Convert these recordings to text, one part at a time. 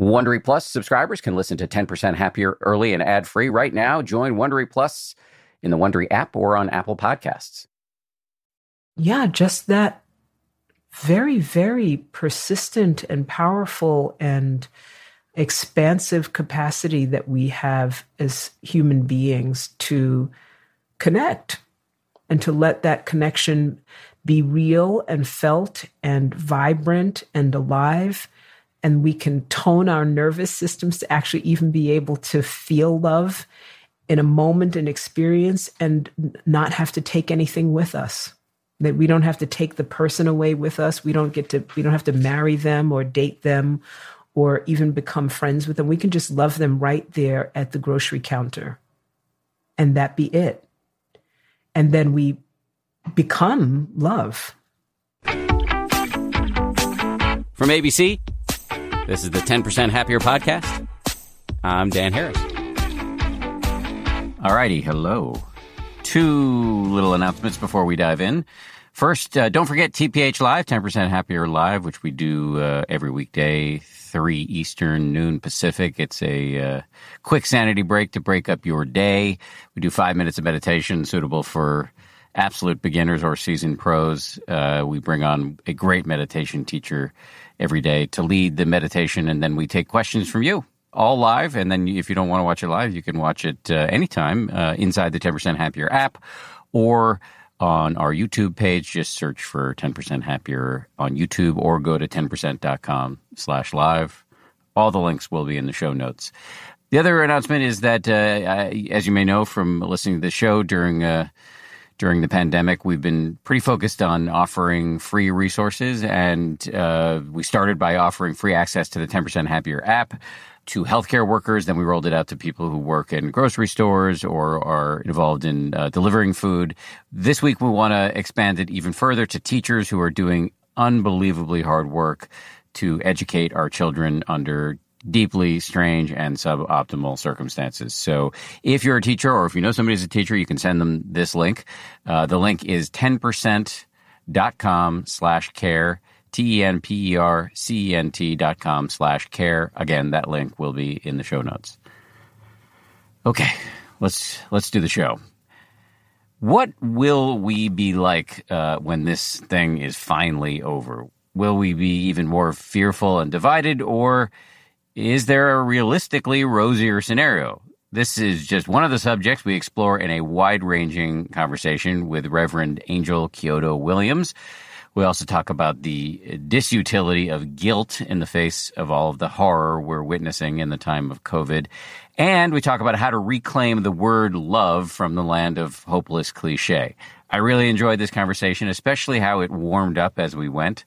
Wondery Plus subscribers can listen to 10% Happier early and ad-free right now. Join Wondery Plus in the Wondery app or on Apple Podcasts. Yeah, just that very, very persistent and powerful and expansive capacity that we have as human beings to connect and to let that connection be real and felt and vibrant and alive. And we can tone our nervous systems to actually even be able to feel love in a moment and experience and not have to take anything with us. That we don't have to take the person away with us. We don't have to marry them or date them or even become friends with them. We can just love them right there at the grocery counter, and that be it. And then we become love. From ABC, this is the 10% Happier Podcast. I'm Dan Harris. All righty, hello. Two little announcements before we dive in. First, don't forget TPH Live, 10% Happier Live, which we do every weekday, 3 Eastern, noon Pacific. It's a quick sanity break to break up your day. We do 5 minutes of meditation suitable for absolute beginners or seasoned pros. We bring on a great meditation teacher every day to lead the meditation, and then we take questions from you. All live, and then if you don't want to watch it live, you can watch it anytime inside the 10% Happier app or on our YouTube page. Just search for 10% Happier on YouTube or go to 10%.com/live. All the links will be in the show notes. The other announcement is that, as you may know from listening to the show during the pandemic, we've been pretty focused on offering free resources, and we started by offering free access to the 10% Happier app to healthcare workers. Then we rolled it out to people who work in grocery stores or are involved in delivering food. This week, we want to expand it even further to teachers who are doing unbelievably hard work to educate our children under deeply strange and suboptimal circumstances. So if you're a teacher or if you know somebody's a teacher, you can send them this link. The link is 10%.com/care, TENPERCENT.com/care. Again, that link will be in the show notes. Okay, let's do the show. What will we be like when this thing is finally over? Will we be even more fearful and divided, or is there a realistically rosier scenario? This is just one of the subjects we explore in a wide-ranging conversation with Rev. Angel Kyodo Williams. We also talk about the disutility of guilt in the face of all of the horror we're witnessing in the time of COVID. And we talk about how to reclaim the word love from the land of hopeless cliche. I really enjoyed this conversation, especially how it warmed up as we went.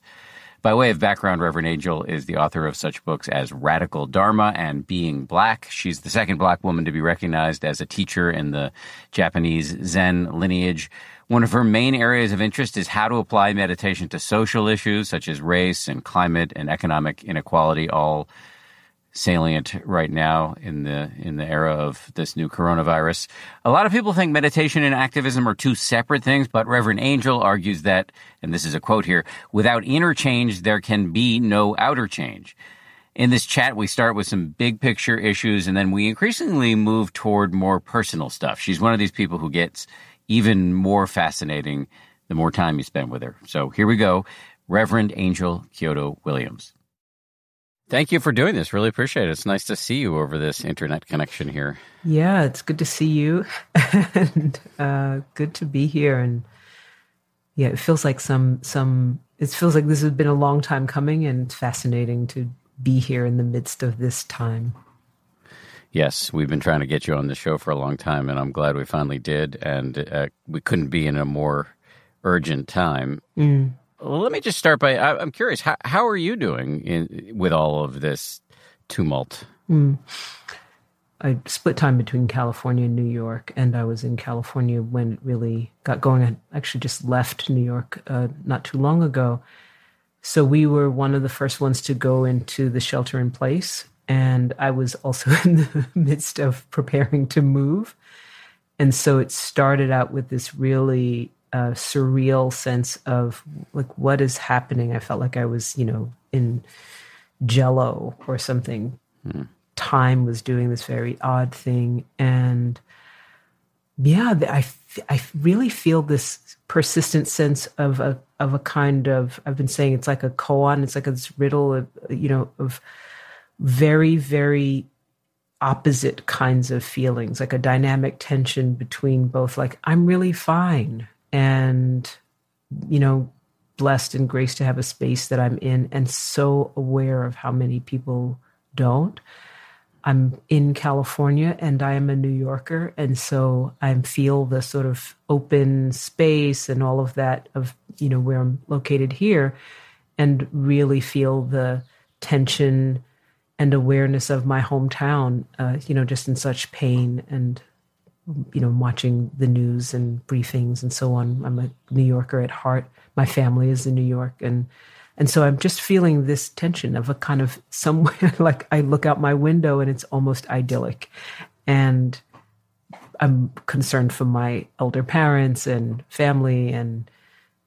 By way of background, Reverend Angel is the author of such books as Radical Dharma and Being Black. She's the second Black woman to be recognized as a teacher in the Japanese Zen lineage. One of her main areas of interest is how to apply meditation to social issues such as race and climate and economic inequality, all salient right now in the era of this new coronavirus. A lot of people think meditation and activism are two separate things, but Reverend Angel argues that, and this is a quote here, without inner change, there can be no outer change. In this chat, we start with some big picture issues, and then we increasingly move toward more personal stuff. She's one of these people who gets even more fascinating the more time you spend with her. So here we go, Reverend Angel Kyodo Williams. Thank you for doing this. Really appreciate it. It's nice to see you over this internet connection here. Yeah, it's good to see you and good to be here. And yeah, it feels like it feels like this has been a long time coming, and it's fascinating to be here in the midst of this time. Yes, we've been trying to get you on the show for a long time, and I'm glad we finally did. And we couldn't be in a more urgent time. Mm. Well, let me just start by, I'm curious, how are you doing with all of this tumult? I split time between California and New York, and I was in California when it really got going. I actually just left New York not too long ago. So we were one of the first ones to go into the shelter in place, and I was also in the midst of preparing to move. And so it started out with this really a surreal sense of like, what is happening? I felt like I was, in Jell-O or something. Time was doing this very odd thing. And yeah, I really feel this persistent sense of a kind of, I've been saying it's like a koan, it's like this riddle of, you know, of very, very opposite kinds of feelings, like a dynamic tension between both, like, I'm really fine and, you know, blessed and graced to have a space that I'm in, and so aware of how many people don't. I'm in California and I am a New Yorker. And so I feel the sort of open space and all of that of, you know, where I'm located here, and really feel the tension and awareness of my hometown, you know, just in such pain and, you know, watching the news and briefings and so on. I'm a New Yorker at heart. My family is in New York. And so I'm just feeling this tension of a kind of somewhere, like I look out my window and it's almost idyllic. And I'm concerned for my elder parents and family and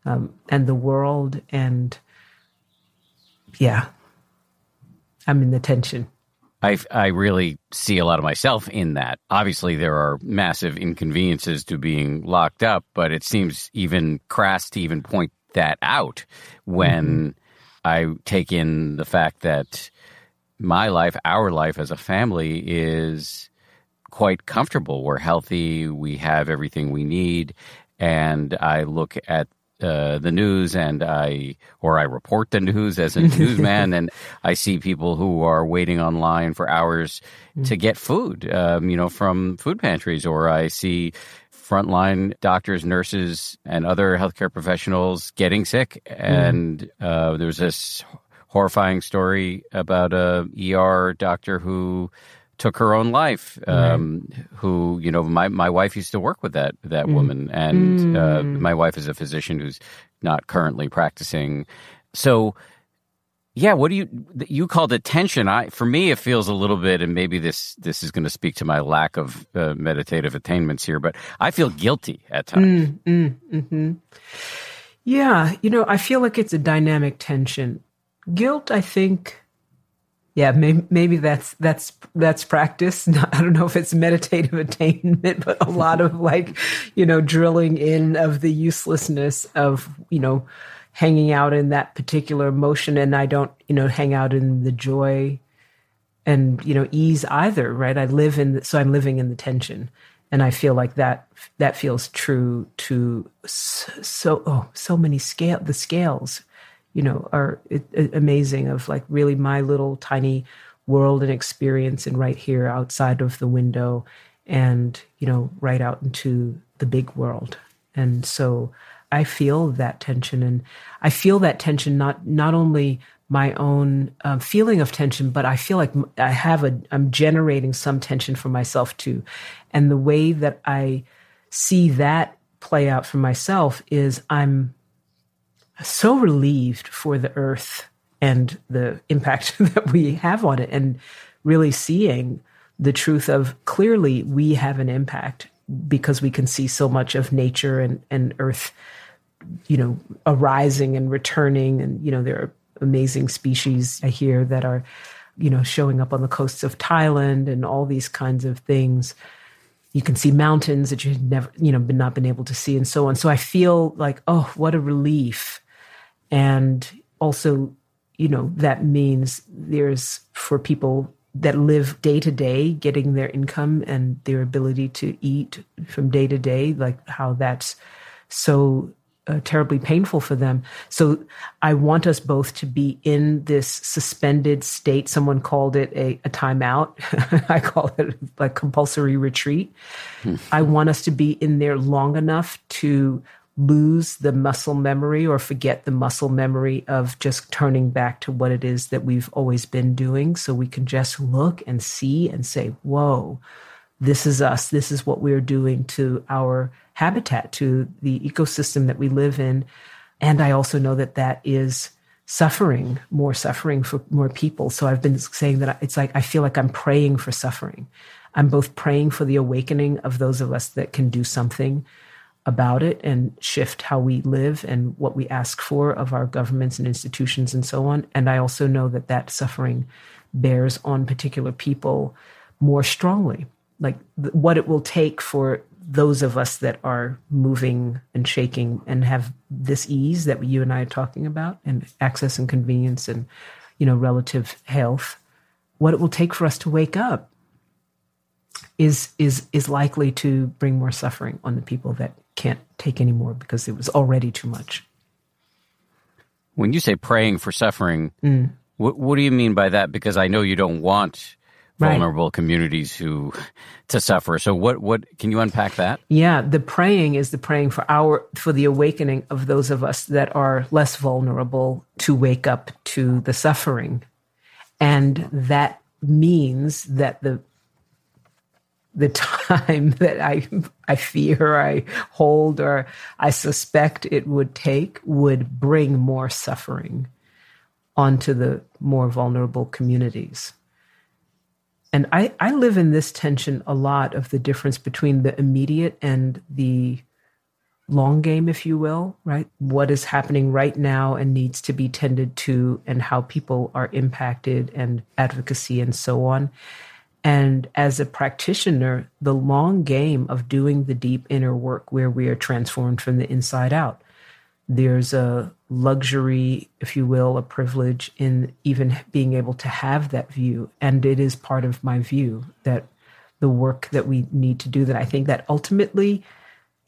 the world. And yeah, I'm in the tension. I really see a lot of myself in that. Obviously, there are massive inconveniences to being locked up, but it seems even crass to even point that out when I take in the fact that my life, our life as a family, is quite comfortable. We're healthy. We have everything we need. And I look at the news and I report the news as a newsman, and I see people who are waiting online for hours to get food, you know, from food pantries, or I see frontline doctors, nurses, and other healthcare professionals getting sick. And there's this horrifying story about a ER doctor who took her own life, who, you know, my wife used to work with that woman. And my wife is a physician who's not currently practicing. So, yeah, what do you called it tension. For me, it feels a little bit, and maybe this is going to speak to my lack of meditative attainments here, but I feel guilty at times. Yeah, you know, I feel like it's a dynamic tension. Guilt, I think, yeah, maybe that's practice. I don't know if it's meditative attainment, but a lot of, like, you know, drilling in of the uselessness of, you know, hanging out in that particular emotion. And I don't, you know, hang out in the joy and, you know, ease either, right? So I'm living in the tension. And I feel like that feels true to so many the scales, you know, are amazing, of like really my little tiny world and experience, and right here outside of the window and, you know, right out into the big world. And so I feel that tension, and I feel that tension, not only my own feeling of tension, but I feel like I'm generating some tension for myself too. And the way that I see that play out for myself is I'm so relieved for the earth and the impact that we have on it, and really seeing the truth of, clearly we have an impact, because we can see so much of nature and earth, you know, arising and returning. And, you know, there are amazing species I hear that are, you know, showing up on the coasts of Thailand and all these kinds of things. You can see mountains that you've never, you know, not been able to see, and so on. So I feel like, oh, what a relief. And also, you know, that means there's, for people that live day to day, getting their income and their ability to eat from day to day, like how that's so terribly painful for them. So I want us both to be in this suspended state. Someone called it a timeout. I call it like compulsory retreat. I want us to be in there long enough to lose the muscle memory, or forget the muscle memory of just turning back to what it is that we've always been doing. So we can just look and see and say, whoa, this is us. This is what we're doing to our habitat, to the ecosystem that we live in. And I also know that is suffering, more suffering for more people. So I've been saying that it's like, I feel like I'm praying for suffering. I'm both praying for the awakening of those of us that can do something about it and shift how we live and what we ask for of our governments and institutions and so on. And I also know that suffering bears on particular people more strongly, like what it will take for those of us that are moving and shaking and have this ease that you and I are talking about, and access and convenience and, you know, relative health, what it will take for us to wake up is likely to bring more suffering on the people that can't take any more because it was already too much. When you say praying for suffering, what do you mean by that? Because I know you don't want vulnerable communities to suffer. So what can you unpack that? Yeah, the praying is the praying for the awakening of those of us that are less vulnerable to wake up to the suffering. And that means that the time that I fear, or I hold, or I suspect it would take would bring more suffering onto the more vulnerable communities. And I live in this tension a lot of the difference between the immediate and the long game, if you will, right? What is happening right now and needs to be tended to, and how people are impacted, and advocacy and so on. And as a practitioner, the long game of doing the deep inner work where we are transformed from the inside out. There's a luxury, if you will, a privilege in even being able to have that view. And it is part of my view that the work that we need to do, that I think that ultimately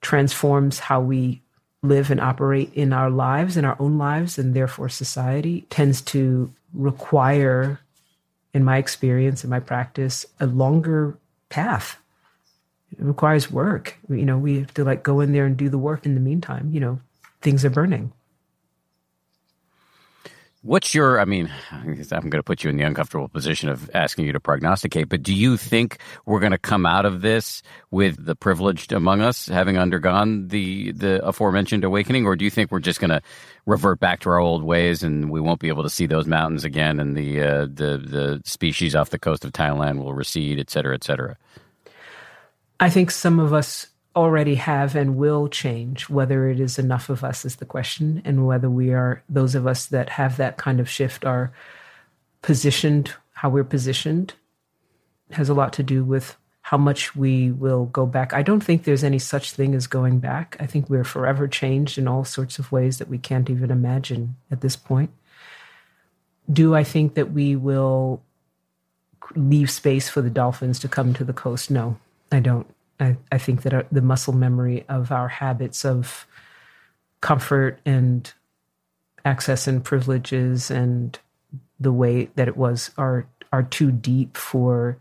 transforms how we live and operate in our lives, in our own lives, and therefore society, tends to require, in my experience, in my practice, a longer path. It requires work. You know, we have to like go in there and do the work. In the meantime, you know, things are burning. What's your, I mean, I'm going to put you in the uncomfortable position of asking you to prognosticate, but do you think we're going to come out of this with the privileged among us having undergone the aforementioned awakening? Or do you think we're just going to revert back to our old ways and we won't be able to see those mountains again, and the species off the coast of Thailand will recede, et cetera, et cetera? I think some of us already have and will change. Whether it is enough of us is the question, and whether we are, those of us that have that kind of shift are positioned, how we're positioned has a lot to do with how much we will go back. I don't think there's any such thing as going back. I think we're forever changed in all sorts of ways that we can't even imagine at this point. Do I think that we will leave space for the dolphins to come to the coast? No, I don't. I think that the muscle memory of our habits of comfort and access and privileges and the way that it was are too deep for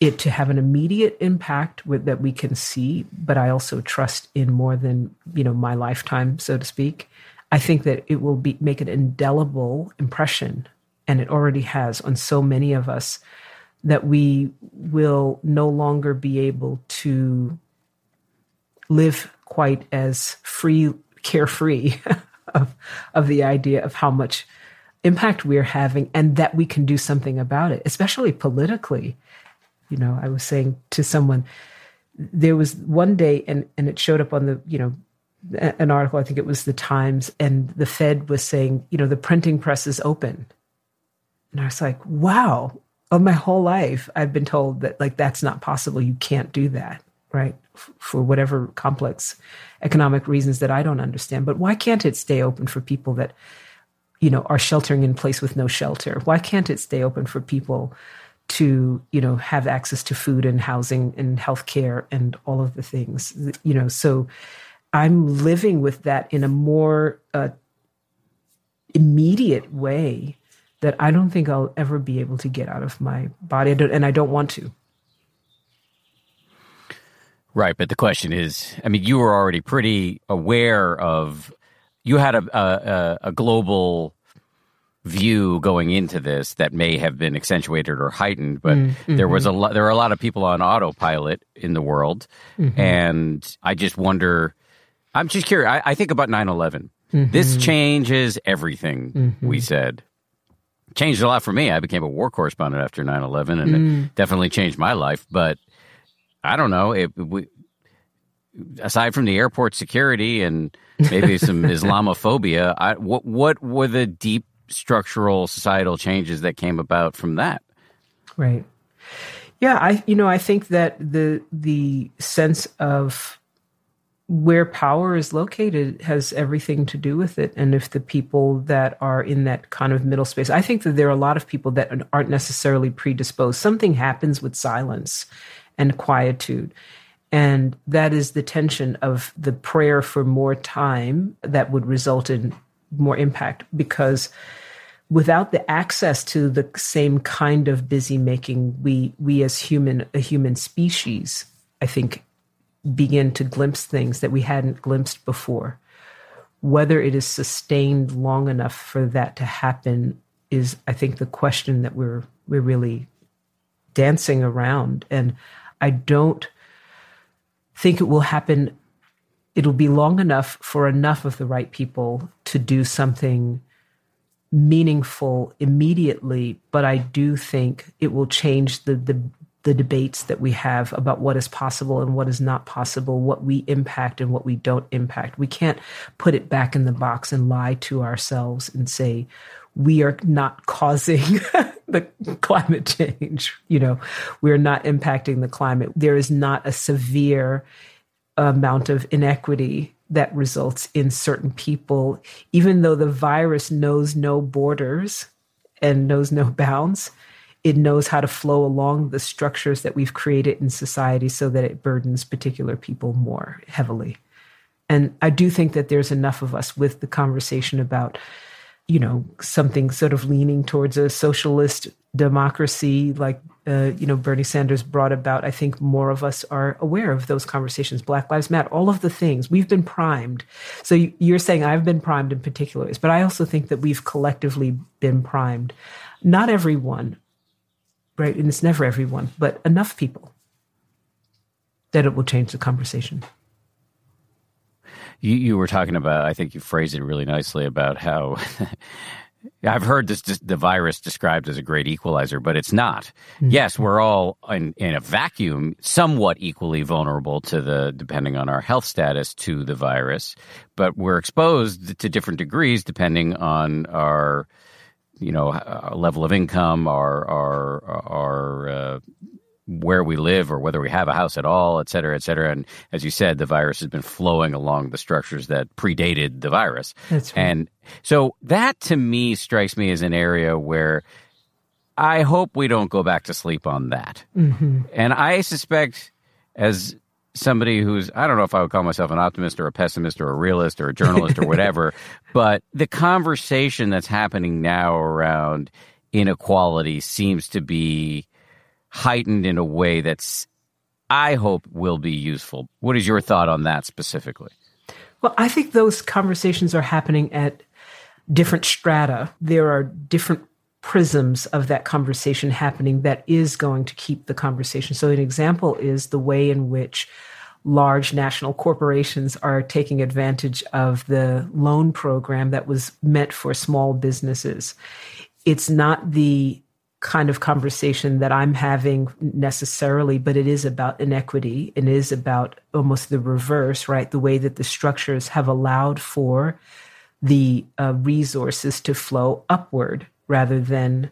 it to have an immediate impact with, that we can see, but I also trust in more than, you know, my lifetime, so to speak. I think that it will make an indelible impression, and it already has on so many of us, that we will no longer be able to live quite as free, carefree of the idea of how much impact we're having, and that we can do something about it, especially politically. You know, I was saying to someone, there was one day, and it showed up on the, you know, an article, I think it was the Times, and the Fed was saying, you know, the printing press is open. And I was like, wow. Well, my whole life, I've been told that, like, that's not possible. You can't do that, right? For whatever complex economic reasons that I don't understand. But why can't it stay open for people that, you know, are sheltering in place with no shelter? Why can't it stay open for people to, you know, have access to food and housing and healthcare and all of the things, you know? So I'm living with that in a more immediate way that I don't think I'll ever be able to get out of my body, and I don't want to. Right, but the question is, I mean, you were already pretty aware of, you had a global view going into this that may have been accentuated or heightened, but there were a lot of people on autopilot in the world, and I just wonder, I'm just curious, I think about 9/11. This changes everything, we said. Changed a lot for me. I became a war correspondent after 9/11, and it definitely changed my life. But I don't know. We, aside from the airport security and maybe some Islamophobia, what were the deep structural societal changes that came about from that. Right. Yeah, I think that the sense of where power is located has everything to do with it. And if the people that are in that kind of middle space, I think that there are a lot of people that aren't necessarily predisposed. Something happens with silence and quietude. And that is the tension of the prayer for more time that would result in more impact, because without the access to the same kind of busy making, we as a human species, I think, begin to glimpse things that we hadn't glimpsed before. Whether it is sustained long enough for that to happen is, I think, the question that we're really dancing around. And I don't think it will happen. It'll be long enough for enough of the right people to do something meaningful immediately, but I do think it will change the debates that we have about what is possible and what is not possible, what we impact and what we don't impact. We can't put it back in the box and lie to ourselves and say, we are not causing the climate change. You know, we're not impacting the climate. There is not a severe amount of inequity that results in certain people, even though the virus knows no borders and knows no bounds. It knows how to flow along the structures that we've created in society so that it burdens particular people more heavily. And I do think that there's enough of us with the conversation about, you know, something sort of leaning towards a socialist democracy, like, Bernie Sanders brought about. I think more of us are aware of those conversations. Black Lives Matter, all of the things. We've been primed. So you're saying I've been primed in particular, but I also think that we've collectively been primed. Not everyone, right? And it's never everyone, but enough people that it will change the conversation. You were talking about, I think you phrased it really nicely about how I've heard the virus described as a great equalizer, but it's not. Mm-hmm. Yes, we're all in a vacuum, somewhat equally vulnerable depending on our health status, to the virus, but we're exposed to different degrees depending on our, our level of income, our where we live, or whether we have a house at all, et cetera, et cetera. And as you said, the virus has been flowing along the structures that predated the virus. That's right. And so that, to me, strikes me as an area where I hope we don't go back to sleep on that. Mm-hmm. And I suspect, as somebody who's, I don't know if I would call myself an optimist or a pessimist or a realist or a journalist or whatever, but the conversation that's happening now around inequality seems to be heightened in a way that's, I hope, will be useful. What is your thought on that specifically? Well, I think those conversations are happening at different strata. There are different prisms of that conversation happening that is going to keep the conversation. So an example is the way in which large national corporations are taking advantage of the loan program that was meant for small businesses. It's not the kind of conversation that I'm having necessarily, but it is about inequity. It is about almost the reverse, right? The way that the structures have allowed for the resources to flow upward rather than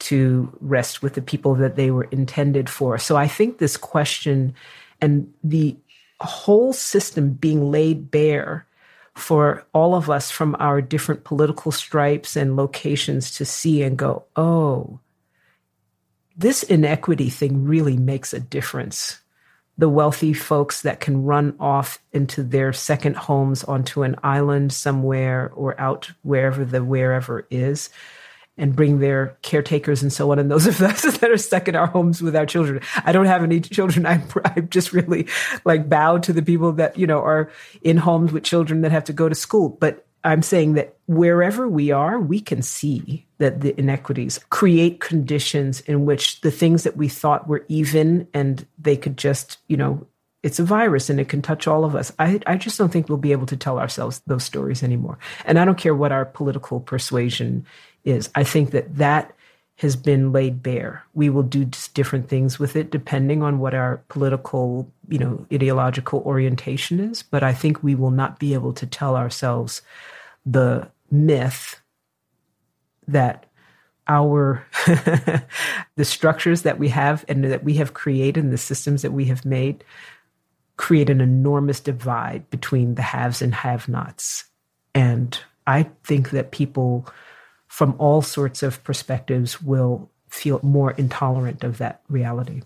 to rest with the people that they were intended for. So I think this question and the whole system being laid bare for all of us from our different political stripes and locations to see and go, oh, this inequity thing really makes a difference. The wealthy folks that can run off into their second homes onto an island somewhere or out wherever is, and bring their caretakers and so on. And those of us that are stuck in our homes with our children. I don't have any children. I just really bow to the people that, are in homes with children that have to go to school. But I'm saying that wherever we are, we can see that the inequities create conditions in which the things that we thought were even, and they could just, it's a virus and it can touch all of us. I just don't think we'll be able to tell ourselves those stories anymore. And I don't care what our political persuasion is. I think that has been laid bare. We will do just different things with it depending on what our political, ideological orientation is. But I think we will not be able to tell ourselves the myth that our the structures that we have and that we have created and the systems that we have made create an enormous divide between the haves and have-nots. And I think that people from all sorts of perspectives will feel more intolerant of that reality.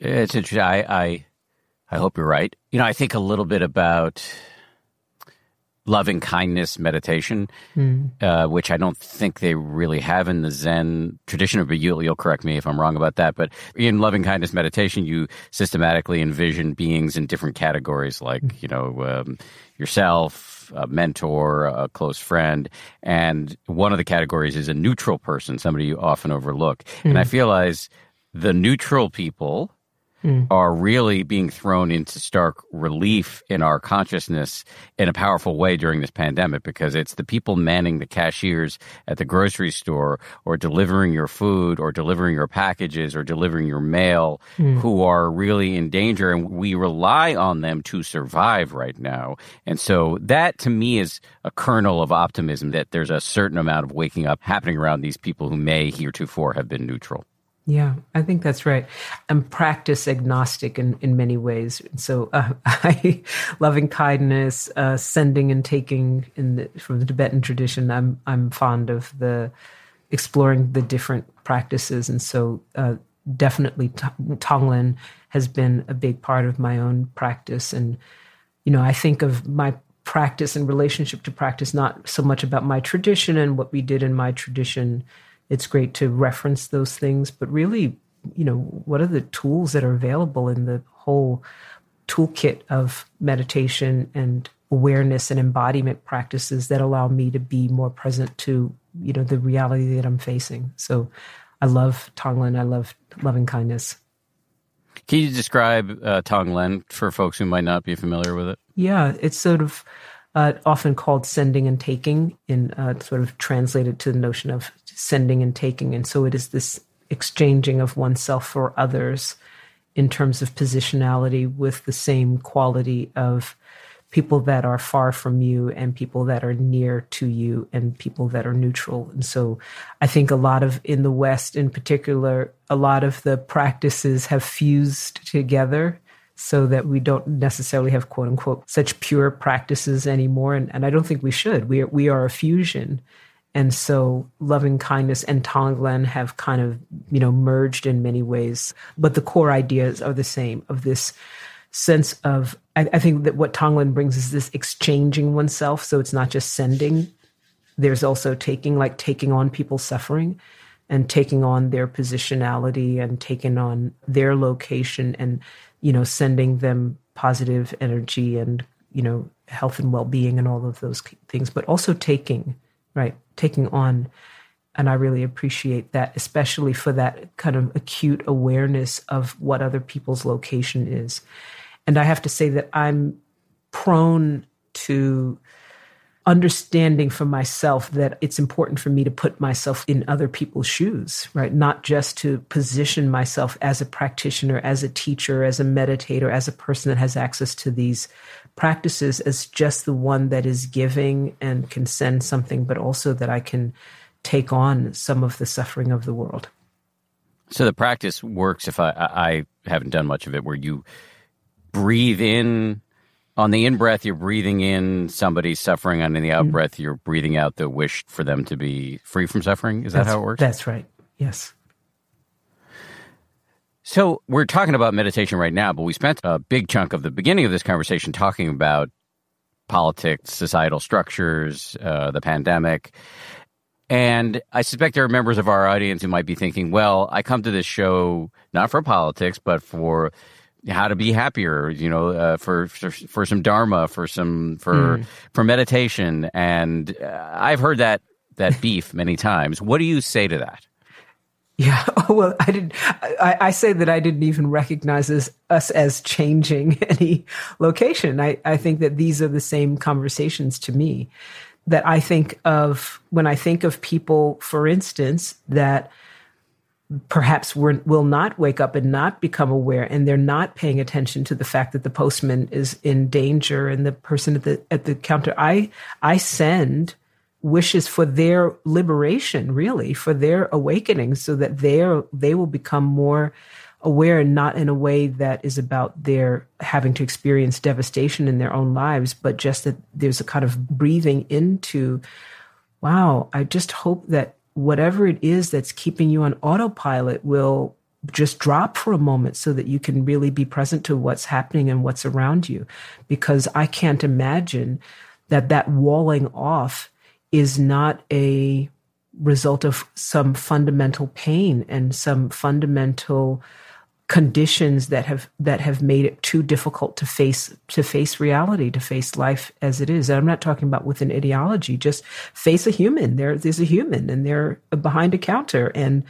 It's interesting. I hope you're right. You know, I think a little bit about love and kindness meditation, which I don't think they really have in the Zen tradition, but you'll correct me if I'm wrong about that. But in love and kindness meditation, you systematically envision beings in different categories, like, you know, yourself, a mentor, a close friend. And one of the categories is a neutral person, somebody you often overlook. And I realize the neutral people are really being thrown into stark relief in our consciousness in a powerful way during this pandemic, because it's the people manning the cashiers at the grocery store or delivering your food or delivering your packages or delivering your mail who are really in danger, and we rely on them to survive right now. And so that, to me, is a kernel of optimism, that there's a certain amount of waking up happening around these people who may heretofore have been neutral. Yeah, I think that's right. I'm practice agnostic in many ways. So loving kindness, sending and taking from the Tibetan tradition, I'm fond of the exploring the different practices. And so definitely Tonglen has been a big part of my own practice. And, you know, I think of my practice and relationship to practice, not so much about my tradition and what we did in my tradition. It's great to reference those things, but really, you know, what are the tools that are available in the whole toolkit of meditation and awareness and embodiment practices that allow me to be more present to, you know, the reality that I'm facing. So I love Tonglen. I love loving kindness. Can you describe Tonglen for folks who might not be familiar with it? Yeah, it's sort of often called sending and taking, and sort of translated to the notion of sending and taking. And so it is this exchanging of oneself for others in terms of positionality, with the same quality of people that are far from you and people that are near to you and people that are neutral. And so I think a lot of, in the West in particular, a lot of the practices have fused together, so that we don't necessarily have, quote unquote, such pure practices anymore. And I don't think we should. We are a fusion. And so loving kindness and Tonglen have kind of, you know, merged in many ways. But the core ideas are the same, of this sense of, I think that what Tonglen brings is this exchanging oneself. So it's not just sending. There's also taking, like taking on people's suffering and taking on their positionality and taking on their location, and, you know, sending them positive energy and, you know, health and well-being and all of those things, but also taking, right, taking on. And I really appreciate that, especially for that kind of acute awareness of what other people's location is. And I have to say that I'm prone to understanding for myself that it's important for me to put myself in other people's shoes, right? Not just to position myself as a practitioner, as a teacher, as a meditator, as a person that has access to these practices, as just the one that is giving and can send something, but also that I can take on some of the suffering of the world. So the practice works, if I haven't done much of it, where you breathe in. On the in-breath, you're breathing in somebody's suffering. On the out-breath, you're breathing out the wish for them to be free from suffering. Is that how it works? That's right. Yes. So we're talking about meditation right now, but we spent a big chunk of the beginning of this conversation talking about politics, societal structures, the pandemic. And I suspect there are members of our audience who might be thinking, well, I come to this show not for politics, but for how to be happier, you know, for some dharma, for meditation. And I've heard that beef many times. What do you say to that? Yeah, well, I say that I didn't even recognize us as changing any location. I think that these are the same conversations to me that I think of when I think of people, for instance, that perhaps will not wake up and not become aware, and they're not paying attention to the fact that the postman is in danger and the person at the counter. I send wishes for their liberation, really, for their awakening, so that they will become more aware, not in a way that is about their having to experience devastation in their own lives, but just that there's a kind of breathing into, wow, I just hope that whatever it is that's keeping you on autopilot will just drop for a moment so that you can really be present to what's happening and what's around you. Because I can't imagine that walling off is not a result of some fundamental pain and some fundamental conditions that have made it too difficult to face reality, to face life as it is. And I'm not talking about with an ideology, just face a human. There's a human and they're behind a counter and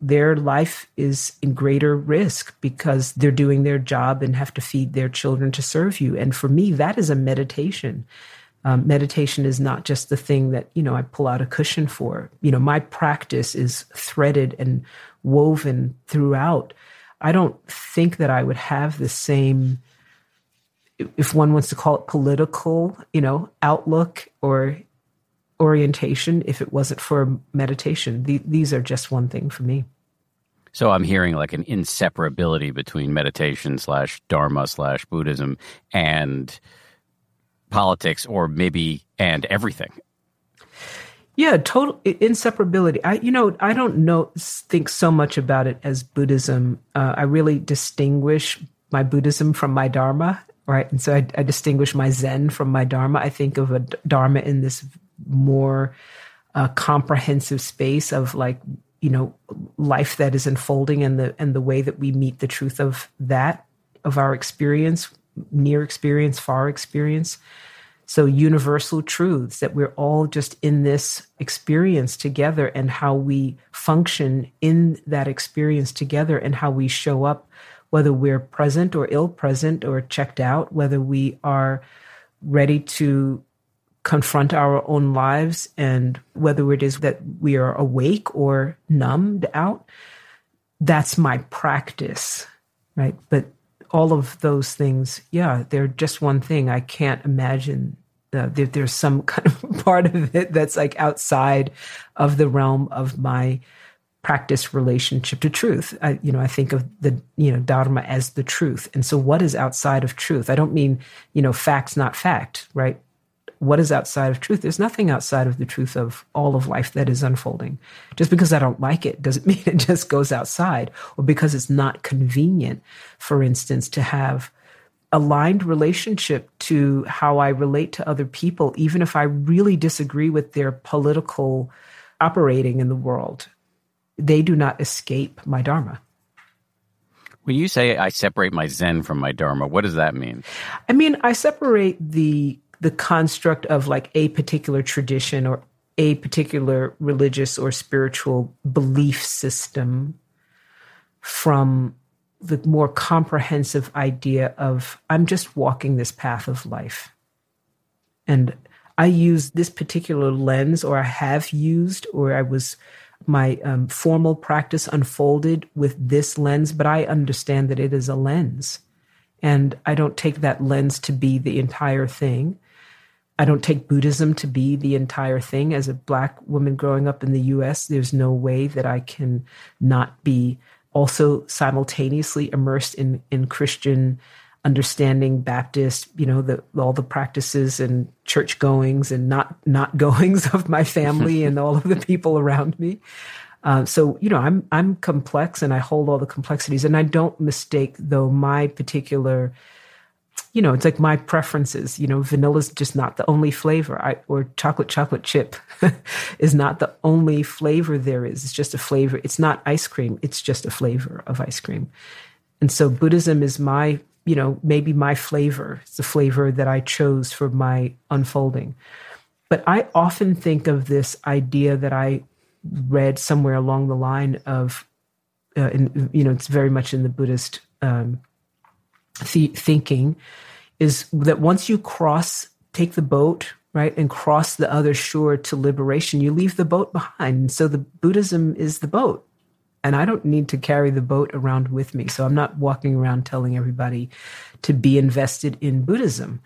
their life is in greater risk because they're doing their job and have to feed their children to serve you. And for me, that is a meditation. Meditation is not just the thing that, I pull out a cushion for. My practice is threaded and woven throughout. I don't think that I would have the same, if one wants to call it political, outlook or orientation if it wasn't for meditation. These are just one thing for me. So I'm hearing like an inseparability between meditation /Dharma /Buddhism and politics, or maybe and everything. Yeah, total inseparability. I don't think so much about it as Buddhism. I really distinguish my Buddhism from my Dharma, right? And so I distinguish my Zen from my Dharma. I think of a Dharma in this more comprehensive space of life that is unfolding and the way that we meet the truth of that, of our experience, near experience, far experience. So universal truths that we're all just in this experience together, and how we function in that experience together, and how we show up, whether we're present or ill-present or checked out, whether we are ready to confront our own lives, and whether it is that we are awake or numbed out. That's my practice, right? But all of those things, yeah, they're just one thing. I can't imagine there's some kind of part of it that's like outside of the realm of my practice relationship to truth. I think of the, Dharma as the truth. And so what is outside of truth? I don't mean, fact's not fact, right? What is outside of truth? There's nothing outside of the truth of all of life that is unfolding. Just because I don't like it doesn't mean it just goes outside, or because it's not convenient, for instance, to have aligned relationship to how I relate to other people, even if I really disagree with their political operating in the world. They do not escape my Dharma. When you say I separate my Zen from my Dharma, what does that mean? I mean, I separate the construct of like a particular tradition or a particular religious or spiritual belief system from the more comprehensive idea of, I'm just walking this path of life. And I use this particular lens, or I have used, or my formal practice unfolded with this lens, but I understand that it is a lens. And I don't take that lens to be the entire thing. I don't take Buddhism to be the entire thing. As a Black woman growing up in the U.S., there's no way that I can not be also simultaneously immersed in Christian understanding, Baptist, all the practices and church goings and not goings of my family and all of the people around me. I'm complex, and I hold all the complexities, and I don't mistake though my particular. It's like my preferences, vanilla's just not the only flavor, or chocolate chip is not the only flavor there is. It's just a flavor. It's not ice cream. It's just a flavor of ice cream. And so Buddhism is my, maybe my flavor. It's the flavor that I chose for my unfolding. But I often think of this idea that I read somewhere along the line of, it's very much in the Buddhist thinking, is that once you take the boat, right, and cross the other shore to liberation, you leave the boat behind. So the Buddhism is the boat, and I don't need to carry the boat around with me. So I'm not walking around telling everybody to be invested in Buddhism.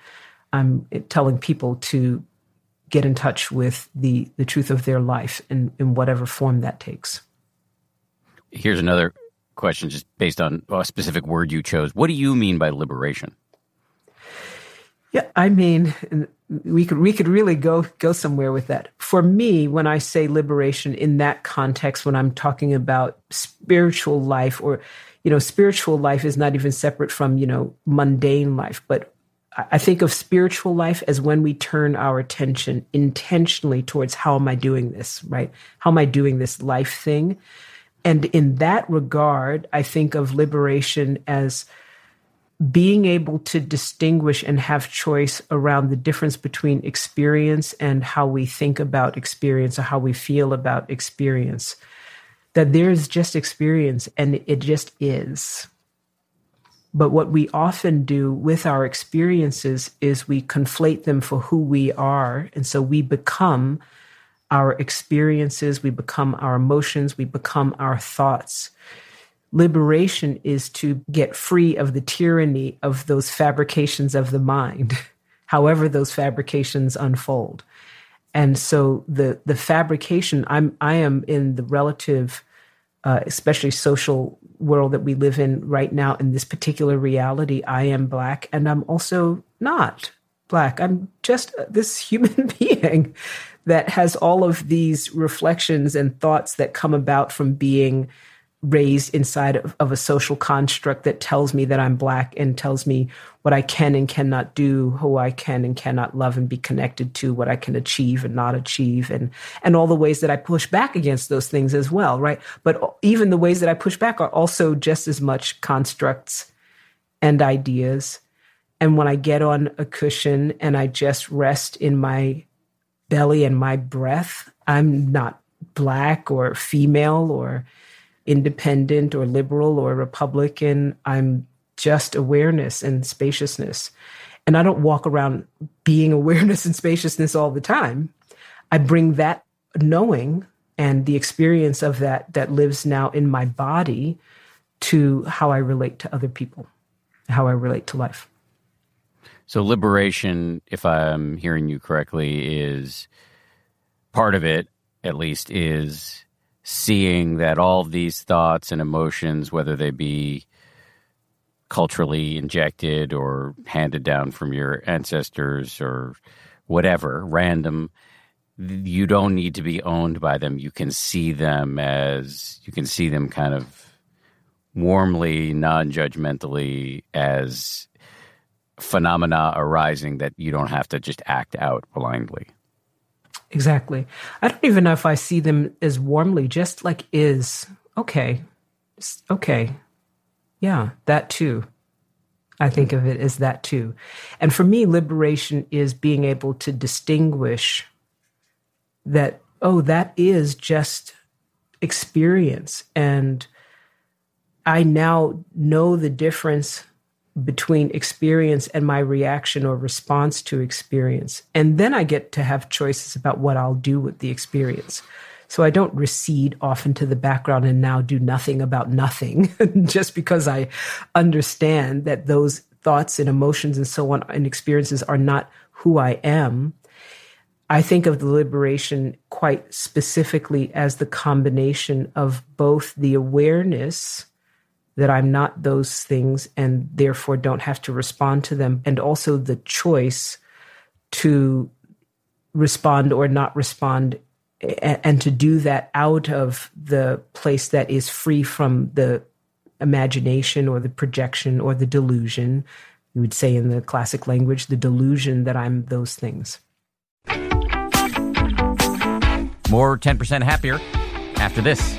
I'm telling people to get in touch with the truth of their life in whatever form that takes. Here's another question just based on a specific word you chose. What do you mean by liberation? Yeah, I mean, we could really go somewhere with that. For me, when I say liberation in that context, when I'm talking about spiritual life, or, you know, spiritual life is not even separate from, you know, mundane life. But I think of spiritual life as when we turn our attention intentionally towards how am I doing this, right? How am I doing this life thing? And in that regard, I think of liberation as being able to distinguish and have choice around the difference between experience and how we think about experience or how we feel about experience. That there is just experience and it just is. But what we often do with our experiences is we conflate them for who we are. And so we become our experiences, we become our emotions, we become our thoughts. Liberation is to get free of the tyranny of those fabrications of the mind, however those fabrications unfold. And so the fabrication, I am in the relative, especially social world that we live in right now, in this particular reality, I am Black and I'm also not Black. I'm just this human being that has all of these reflections and thoughts that come about from being raised inside of a social construct that tells me that I'm Black and tells me what I can and cannot do, who I can and cannot love and be connected to, what I can achieve and not achieve, and all the ways that I push back against those things as well, right? But even the ways that I push back are also just as much constructs and ideas. And when I get on a cushion and I just rest in my belly and my breath, I'm not Black or female or independent or liberal or Republican. I'm just awareness and spaciousness. And I don't walk around being awareness and spaciousness all the time. I bring that knowing and the experience of that lives now in my body to how I relate to other people, how I relate to life. So liberation, if I'm hearing you correctly, is part of it, at least, is seeing that all these thoughts and emotions, whether they be culturally injected or handed down from your ancestors or whatever, random, you don't need to be owned by them. You can see them as, you can see them kind of warmly, non-judgmentally as phenomena arising that you don't have to just act out blindly. Exactly. I don't even know if I see them as warmly, just like is. Okay. Yeah, that too. I think of it as that too. And for me, liberation is being able to distinguish that, oh, that is just experience. And I now know the difference between experience and my reaction or response to experience. And then I get to have choices about what I'll do with the experience. So I don't recede off into the background and now do nothing about nothing just because I understand that those thoughts and emotions and so on and experiences are not who I am. I think of the liberation quite specifically as the combination of both the awareness that I'm not those things and therefore don't have to respond to them, and also the choice to respond or not respond, and to do that out of the place that is free from the imagination or the projection or the delusion. You would say in the classic language, the delusion that I'm those things. More 10% Happier after this.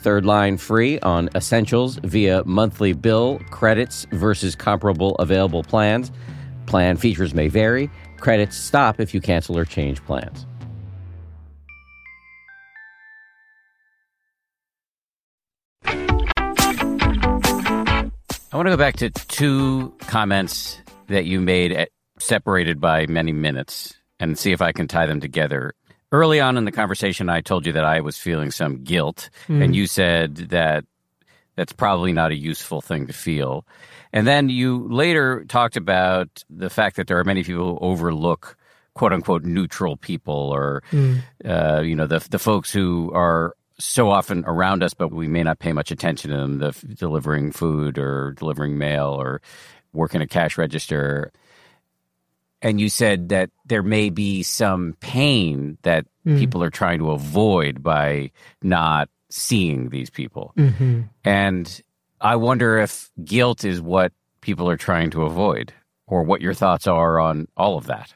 Third line free on essentials via monthly bill credits versus comparable available plans. Plan features may vary. Credits stop if you cancel or change plans. I want to go back to two comments that you made separated by many minutes and see if I can tie them together. Early on in the conversation, I told you that I was feeling some guilt, and you said that that's probably not a useful thing to feel. And then you later talked about the fact that there are many people who overlook, quote-unquote, neutral people or, you know, the folks who are so often around us, but we may not pay much attention to them, delivering food or delivering mail or working a cash register. And you said that there may be some pain that people are trying to avoid by not seeing these people. Mm-hmm. And I wonder if guilt is what people are trying to avoid, or what your thoughts are on all of that.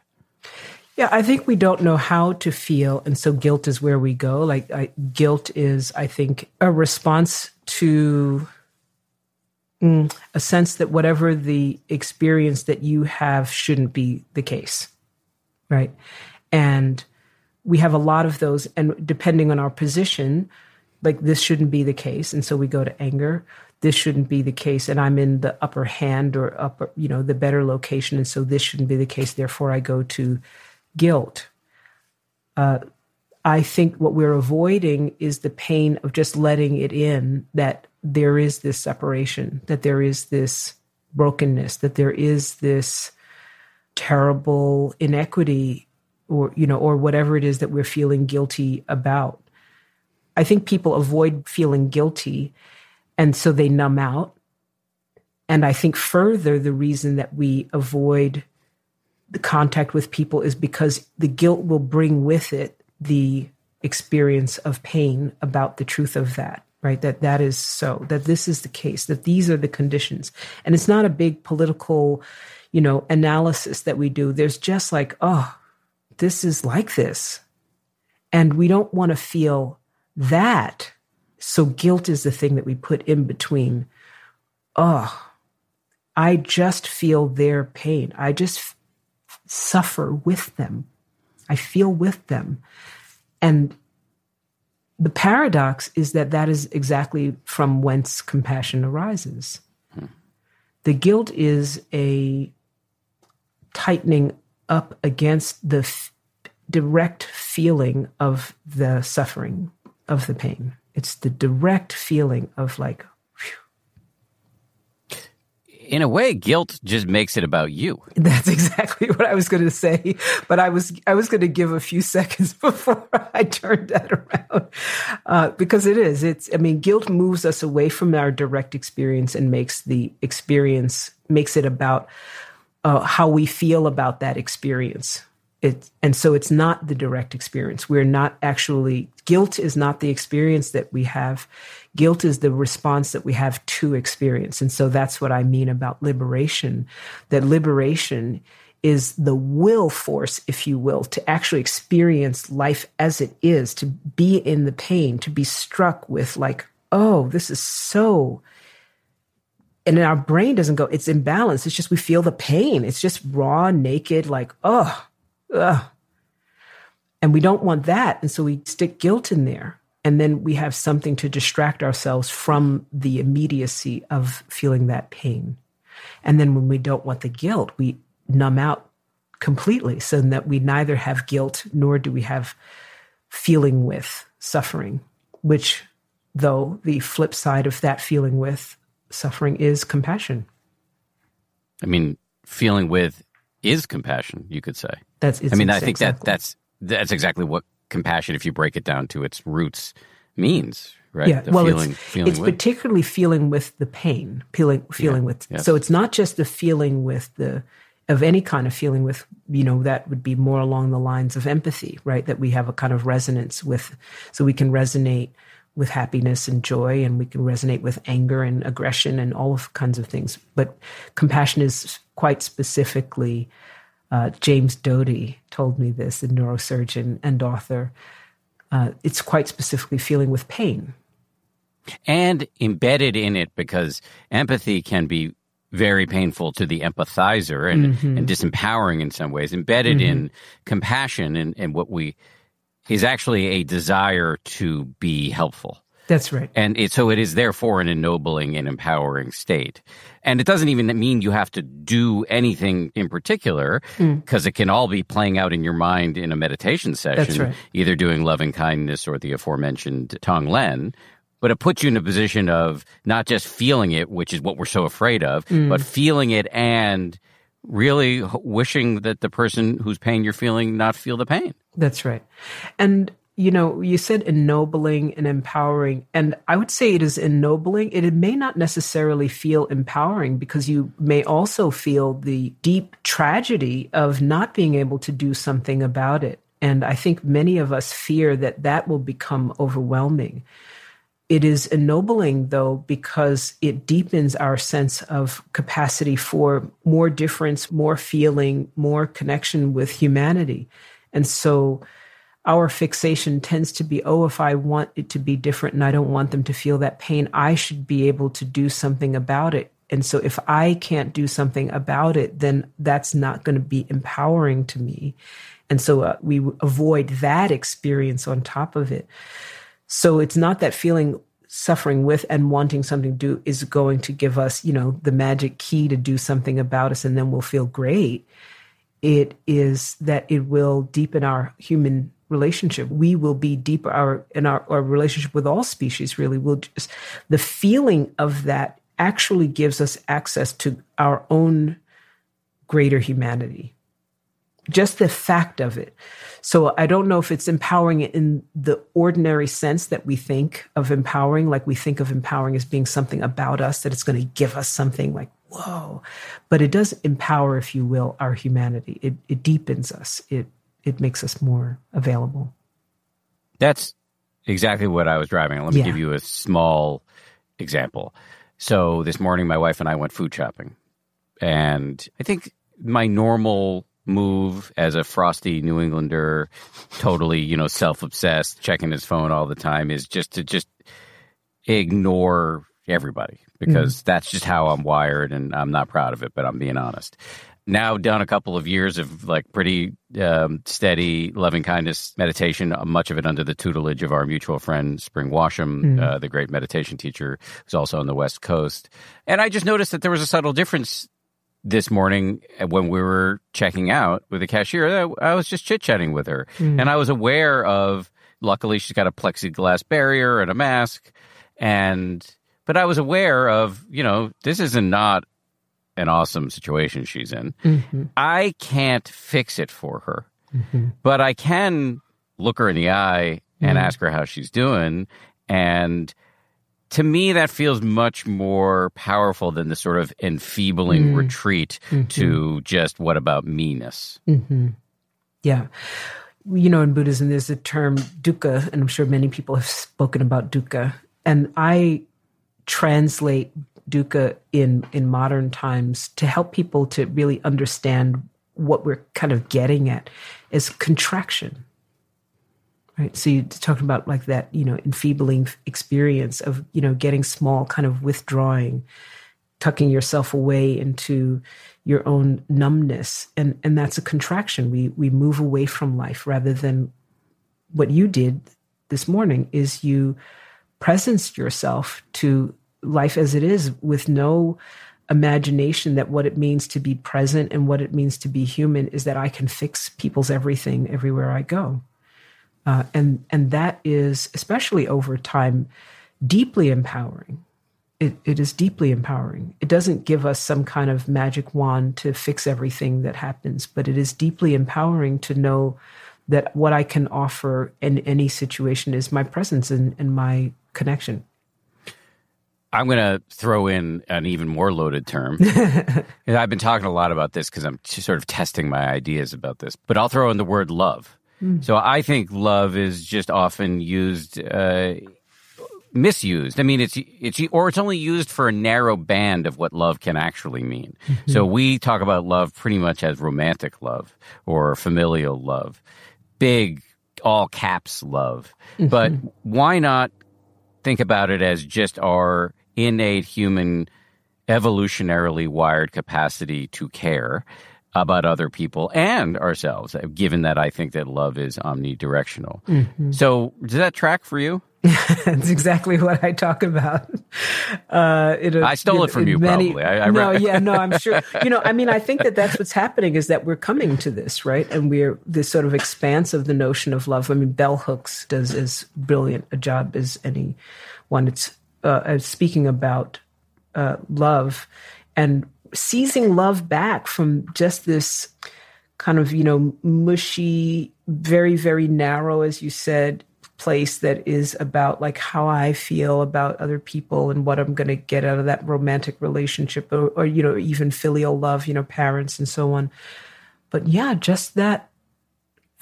Yeah, I think we don't know how to feel. And so guilt is where we go. Like guilt is, I think, a response to a sense that whatever the experience that you have shouldn't be the case, right? And we have a lot of those, and depending on our position, like this shouldn't be the case. And so we go to anger. This shouldn't be the case. And I'm in the upper hand or upper, you know, the better location. And so this shouldn't be the case. Therefore, I go to guilt. I think what we're avoiding is the pain of just letting it in, that there is this separation, that there is this brokenness, that there is this terrible inequity or, you know, or whatever it is that we're feeling guilty about. I think people avoid feeling guilty, and so they numb out. And I think further, the reason that we avoid the contact with people is because the guilt will bring with it the experience of pain about the truth of that. Right? That is so, that this is the case, that these are the conditions. And it's not a big political, you know, analysis that we do. There's just like, oh, this is like this. And we don't want to feel that. So guilt is the thing that we put in between. Oh, I just feel their pain. I just suffer with them. I feel with them. And the paradox is that that is exactly from whence compassion arises. The guilt is a tightening up against the direct feeling of the suffering, of the pain. It's the direct feeling of like, whew. In a way, guilt just makes it about you. That's exactly what I was going to say, but I was going to give a few seconds before I turned that around. Because it is. It's. I mean, guilt moves us away from our direct experience and makes the experience, makes it about how we feel about that experience. And so it's not the direct experience. We're not actually, guilt is not the experience that we have. Guilt is the response that we have to experience. And so that's what I mean about liberation, that liberation is the will force, if you will, to actually experience life as it is, to be in the pain, to be struck with like, oh, this is so. And our brain doesn't go, it's imbalanced. It's just we feel the pain. It's just raw, naked, like, oh. Ugh. And we don't want that. And so we stick guilt in there. And then we have something to distract ourselves from the immediacy of feeling that pain. And then when we don't want the guilt, we numb out completely so that we neither have guilt nor do we have feeling with suffering, which though the flip side of that feeling with suffering is compassion. I mean, feeling with is compassion, you could say. I think that's exactly what compassion, if you break it down to its roots, means, right? Yeah. Particularly feeling with the pain, feeling with. Yes. So it's not just the feeling with of any kind of feeling with, that would be more along the lines of empathy, right? That we have a kind of resonance with, so we can resonate with happiness and joy, and we can resonate with anger and aggression and all kinds of things. But compassion is quite specifically, James Doty told me this, the neurosurgeon and author, it's quite specifically feeling with pain. And embedded in it, because empathy can be very painful to the empathizer and disempowering in some ways, embedded in compassion and what we is actually a desire to be helpful. That's right. And it is therefore an ennobling and empowering state. And it doesn't even mean you have to do anything in particular, because it can all be playing out in your mind in a meditation session. That's right. Either doing loving kindness or the aforementioned Tonglen. But it puts you in a position of not just feeling it, which is what we're so afraid of, but feeling it and really wishing that the person whose pain you're feeling not feel the pain. That's right. And, you said ennobling and empowering, and I would say it is ennobling. It may not necessarily feel empowering because you may also feel the deep tragedy of not being able to do something about it. And I think many of us fear that will become overwhelming. It is ennobling, though, because it deepens our sense of capacity for more difference, more feeling, more connection with humanity. And so our fixation tends to be, if I want it to be different and I don't want them to feel that pain, I should be able to do something about it. And so if I can't do something about it, then that's not going to be empowering to me. And so we avoid that experience on top of it. So it's not that feeling suffering with and wanting something to do is going to give us, the magic key to do something about us and then we'll feel great. It is that it will deepen our human relationship. We will be deeper in our relationship with all species, really. The feeling of that actually gives us access to our own greater humanity. Just the fact of it. So I don't know if it's empowering in the ordinary sense that we think of empowering, like we think of empowering as being something about us, that it's going to give us something like, whoa. But it does empower, if you will, our humanity. It deepens us. It makes us more available. That's exactly what I was driving at. Let me give you a small example. So this morning, my wife and I went food shopping. And I think my normal move as a frosty New Englander, totally, self-obsessed, checking his phone all the time, is just to ignore everybody because that's just how I'm wired, and I'm not proud of it, but I'm being honest. Now done a couple of years of pretty steady loving kindness meditation, much of it under the tutelage of our mutual friend, Spring Washam, the great meditation teacher who's also on the West Coast. And I just noticed that there was a subtle difference this morning when we were checking out with the cashier. I was just chit-chatting with her. And I was aware of, luckily she's got a plexiglass barrier and a mask. But I was aware of, this is not an awesome situation she's in. Mm-hmm. I can't fix it for her. Mm-hmm. But I can look her in the eye and ask her how she's doing. And to me, that feels much more powerful than the sort of enfeebling retreat to just what about me-ness. Mm-hmm. Yeah. In Buddhism, there's the term dukkha, and I'm sure many people have spoken about dukkha. And I translate dukkha in modern times to help people to really understand what we're kind of getting at is contraction. Right. So you're talking about that, enfeebling experience of, getting small, kind of withdrawing, tucking yourself away into your own numbness. And that's a contraction. We move away from life rather than what you did this morning is you presenced yourself to life as it is with no imagination that what it means to be present and what it means to be human is that I can fix people's everything everywhere I go. And that is, especially over time, deeply empowering. It is deeply empowering. It doesn't give us some kind of magic wand to fix everything that happens, but it is deeply empowering to know that what I can offer in any situation is my presence and my connection. I'm going to throw in an even more loaded term. I've been talking a lot about this because I'm sort of testing my ideas about this, but I'll throw in the word love. Mm. So I think love is just often used, misused. I mean, it's only used for a narrow band of what love can actually mean. Mm-hmm. So we talk about love pretty much as romantic love or familial love, big, all caps love. Mm-hmm. But why not think about it as just our innate human, evolutionarily wired capacity to care about other people and ourselves, given that I think that love is omnidirectional. Mm-hmm. So does that track for you? That's exactly what I talk about. I stole it from you, probably. I'm sure. I think that's what's happening is that we're coming to this, right? And we're this sort of expanse of the notion of love. I mean, bell hooks does as brilliant a job as anyone. It's speaking about love and seizing love back from just this kind of mushy, very, very narrow, as you said, place that is about like how I feel about other people and what I'm going to get out of that romantic relationship or even filial love, parents and so on. But yeah, just that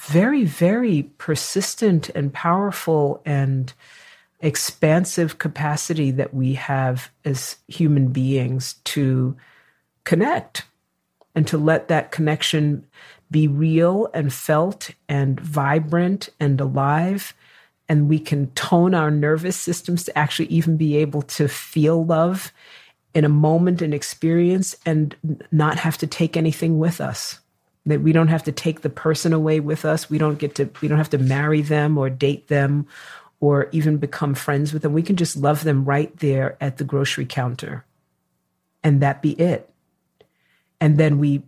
very, very persistent and powerful and expansive capacity that we have as human beings to connect and to let that connection be real and felt and vibrant and alive. And we can tone our nervous systems to actually even be able to feel love in a moment and experience and not have to take anything with us. That we don't have to take the person away with us. We don't have to marry them or date them or even become friends with them. We can just love them right there at the grocery counter and that be it. And then we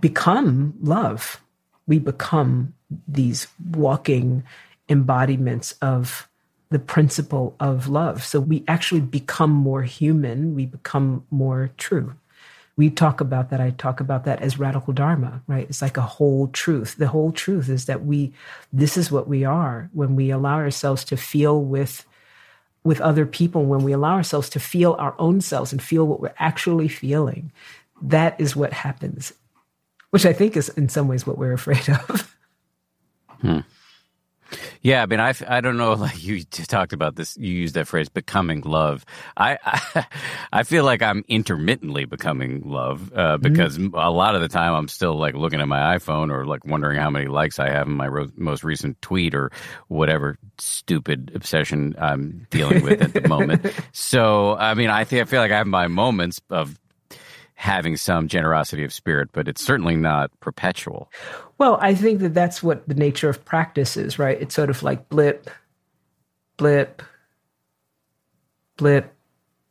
become love. We become these walking embodiments of the principle of love. So we actually become more human. We become more true. We talk about that. I talk about that as radical dharma, right? It's like a whole truth. The whole truth is that this is what we are when we allow ourselves to feel with other people, when we allow ourselves to feel our own selves and feel what we're actually feeling. That is what happens, which I think is in some ways what we're afraid of. Yeah, I mean, I don't know, like you talked about this, you used that phrase, becoming love. I feel like I'm intermittently becoming love because a lot of the time I'm still like looking at my iPhone or like wondering how many likes I have in my most recent tweet or whatever stupid obsession I'm dealing with at the moment. So, I mean, I feel like I have my moments of having some generosity of spirit, but it's certainly not perpetual. Well, I think that's what the nature of practice is, right? It's sort of like blip, blip, blip,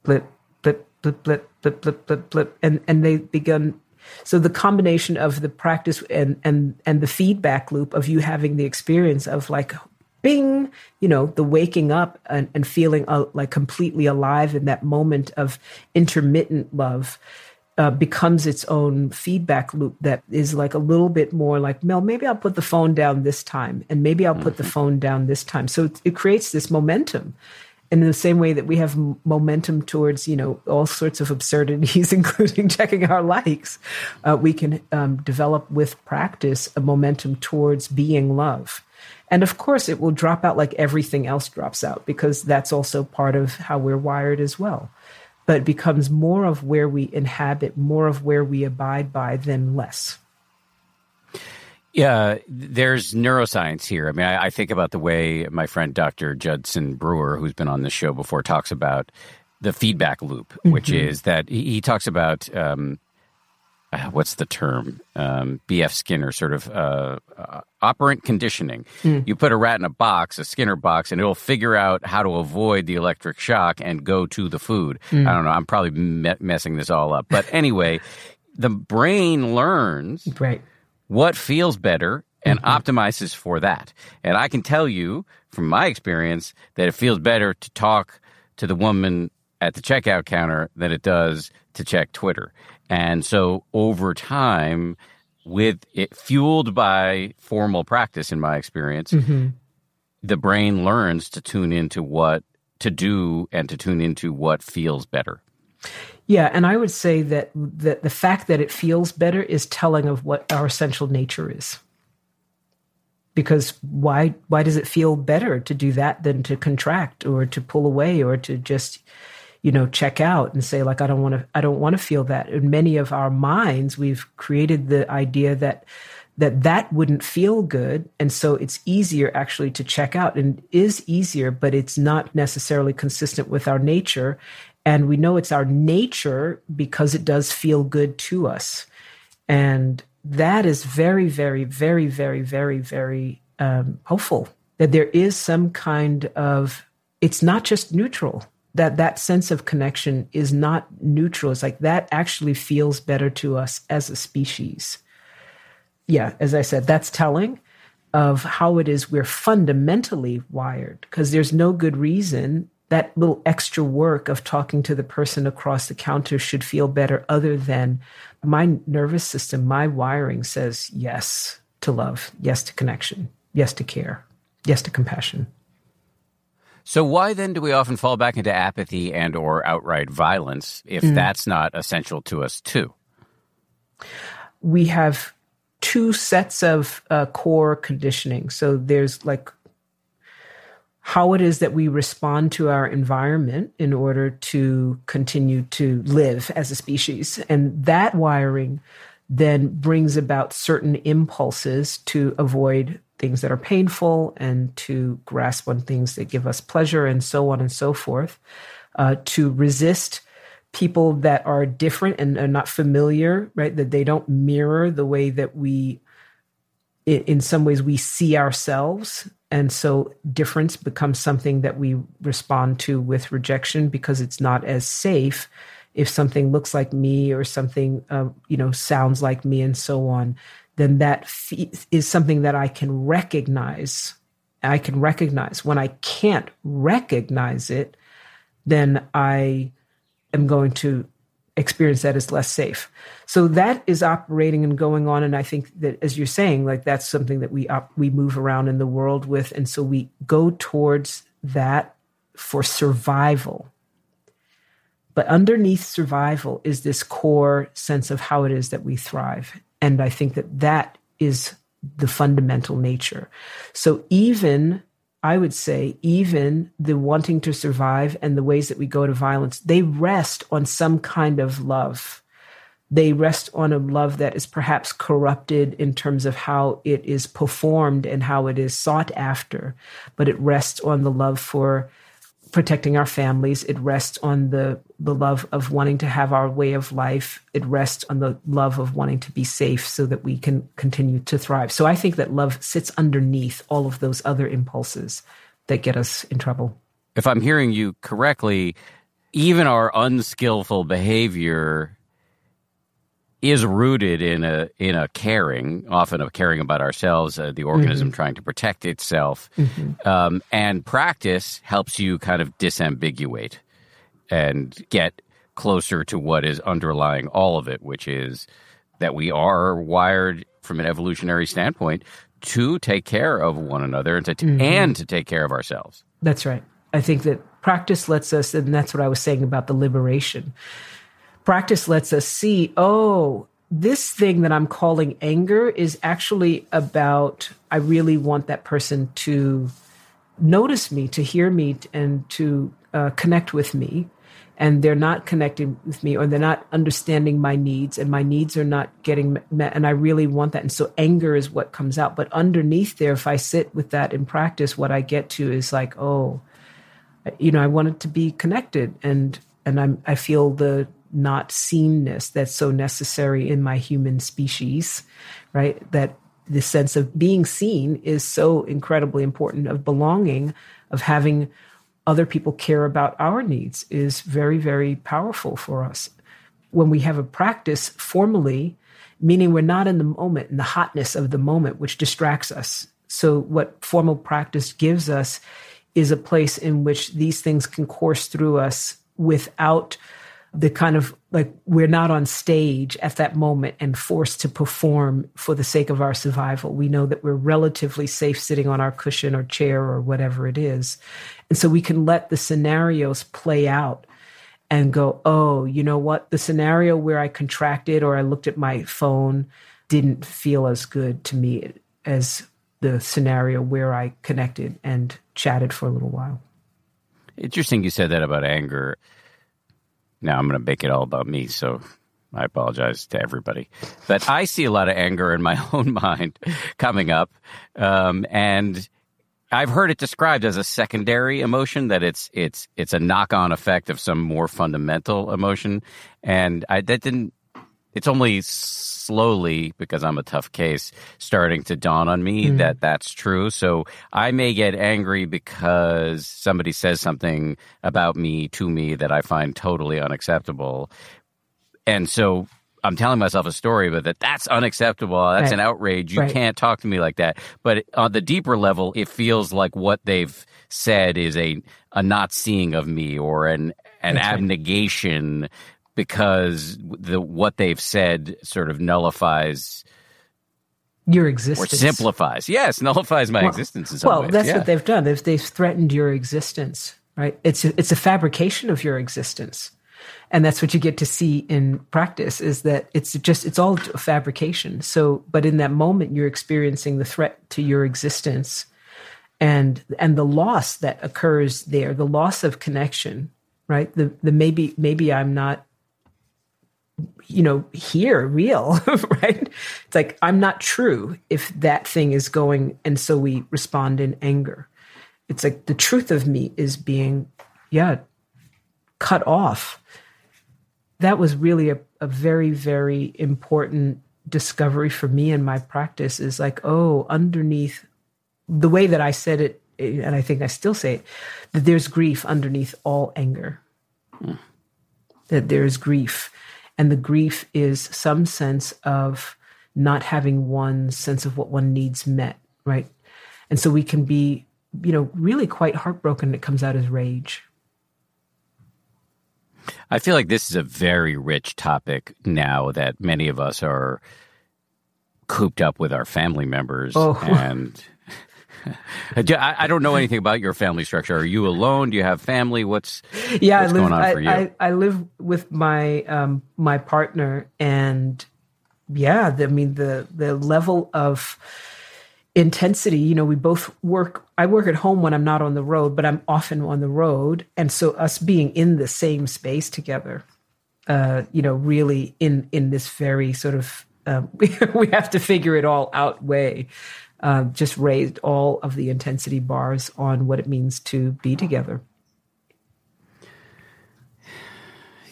blip, blip, blip, blip, blip, blip, blip, blip. And they begin. So the combination of the practice and the feedback loop of you having the experience of like, bing, the waking up and feeling like completely alive in that moment of intermittent love becomes its own feedback loop that is like a little bit more like, Mel, maybe I'll put the phone down this time, and maybe I'll put the phone down this time. So it creates this momentum. And in the same way that we have momentum towards, all sorts of absurdities, including checking our likes, we can develop with practice a momentum towards being love. And of course, it will drop out like everything else drops out because that's also part of how we're wired as well. But it becomes more of where we inhabit, more of where we abide by than less. Yeah, there's neuroscience here. I mean, I think about the way my friend Dr. Judson Brewer, who's been on the show before, talks about the feedback loop, which is that he talks about what's the term? B.F. Skinner, sort of operant conditioning. Mm. You put a rat in a box, a Skinner box, and it'll figure out how to avoid the electric shock and go to the food. Mm. I don't know. I'm probably messing this all up. But anyway, the brain learns what feels better and optimizes for that. And I can tell you from my experience that it feels better to talk to the woman at the checkout counter than it does to check Twitter. And so over time, with it fueled by formal practice, in my experience, the brain learns to tune into what to do and to tune into what feels better. Yeah, and I would say that the fact that it feels better is telling of what our essential nature is. Because why does it feel better to do that than to contract or to pull away or to just, you know, check out and say, like, I don't want to feel that. In many of our minds, we've created the idea that wouldn't feel good. And so it's easier actually to check out, and is easier, but it's not necessarily consistent with our nature. And we know it's our nature because it does feel good to us. And that is very, very, very, very, very, very hopeful that there is some kind of, it's not just neutral, that sense of connection is not neutral. It's like that actually feels better to us as a species. Yeah, as I said, that's telling of how it is we're fundamentally wired, because there's no good reason that little extra work of talking to the person across the counter should feel better other than my nervous system, my wiring says yes to love, yes to connection, yes to care, yes to compassion. So why then do we often fall back into apathy and or outright violence if that's not essential to us too? We have two sets of core conditioning. So there's like how it is that we respond to our environment in order to continue to live as a species. And that wiring then brings about certain impulses to avoid things that are painful and to grasp on things that give us pleasure and so on and so forth, to resist people that are different and are not familiar, right? That they don't mirror the way that we, in some ways, we see ourselves. And so difference becomes something that we respond to with rejection because it's not as safe if something looks like me or something, sounds like me and so on. Then that is something that I can recognize. I can recognize. When I can't recognize it, then I am going to experience that as less safe. So that is operating and going on. And I think that, as you're saying, like that's something that we move around in the world with. And so we go towards that for survival. But underneath survival is this core sense of how it is that we thrive. And I think that that is the fundamental nature. So even, I would say, even the wanting to survive and the ways that we go to violence, they rest on some kind of love. They rest on a love that is perhaps corrupted in terms of how it is performed and how it is sought after, but it rests on the love for protecting our families. It rests on the love of wanting to have our way of life. It rests on the love of wanting to be safe so that we can continue to thrive. So I think that love sits underneath all of those other impulses that get us in trouble. If I'm hearing you correctly, even our unskillful behavior is rooted in a caring, often a caring about ourselves, the organism trying to protect itself. And practice helps you kind of disambiguate and get closer to what is underlying all of it, which is that we are wired from an evolutionary standpoint to take care of one another and to take care of ourselves. That's right. I think that practice lets us, and that's what I was saying about the liberation. Practice lets us see, oh, this thing that I'm calling anger is actually about, I really want that person to notice me, to hear me, and to connect with me. And they're not connecting with me, or they're not understanding my needs, and my needs are not getting met. And I really want that. And so anger is what comes out. But underneath there, if I sit with that in practice, what I get to is like, oh, you know, I wanted to be connected, and I feel the not seenness that's so necessary in my human species, right? That the sense of being seen is so incredibly important, of belonging, of having other people care about our needs is very, very powerful for us. When we have a practice formally, meaning we're not in the moment, in the hotness of the moment, which distracts us. So what formal practice gives us is a place in which these things can course through us without the kind of, like, we're not on stage at that moment and forced to perform for the sake of our survival. We know that we're relatively safe sitting on our cushion or chair or whatever it is. And so we can let the scenarios play out and go, oh, you know what? The scenario where I contracted or I looked at my phone didn't feel as good to me as the scenario where I connected and chatted for a little while. Interesting you said that about anger. Now I'm going to make it all about me, so I apologize to everybody. But I see a lot of anger in my own mind coming up. And I've heard it described as a secondary emotion, that it's a knock-on effect of some more fundamental emotion. And it's only slowly, because I'm a tough case, starting to dawn on me that that's true. So I may get angry because somebody says something about me, to me, that I find totally unacceptable. And so I'm telling myself a story, but that's unacceptable. That's an outrage. You can't talk to me like that. But on the deeper level, it feels like what they've said is a not seeing of me, or an abnegation, because what they've said sort of nullifies your existence. Or simplifies. Yes, nullifies my existence in some ways. Well, that's what they've done. They've threatened your existence, right? It's a fabrication of your existence. And that's what you get to see in practice, is that it's all a fabrication. So, but in that moment, you're experiencing the threat to your existence and the loss that occurs there, the loss of connection, right? The maybe I'm not, here, real, right? It's like, I'm not true if that thing is going, and so we respond in anger. It's like the truth of me is being, cut off. That was really a very, very important discovery for me in my practice, is like, oh, underneath the way that I said it, and I think I still say it, that there's grief underneath all anger, that there's grief. And the grief is some sense of not having one's sense of what one needs met, right? And so we can be, really quite heartbroken. It comes out as rage. I feel like this is a very rich topic now that many of us are cooped up with our family members. Oh. And I don't know anything about your family structure. Are you alone? Do you have family? What's going on for you? I live with my my partner, and the level of intensity, we both work. I work at home when I'm not on the road, but I'm often on the road. And so us being in the same space together, really in this very sort of, we have to figure it all out way, just raised all of the intensity bars on what it means to be together.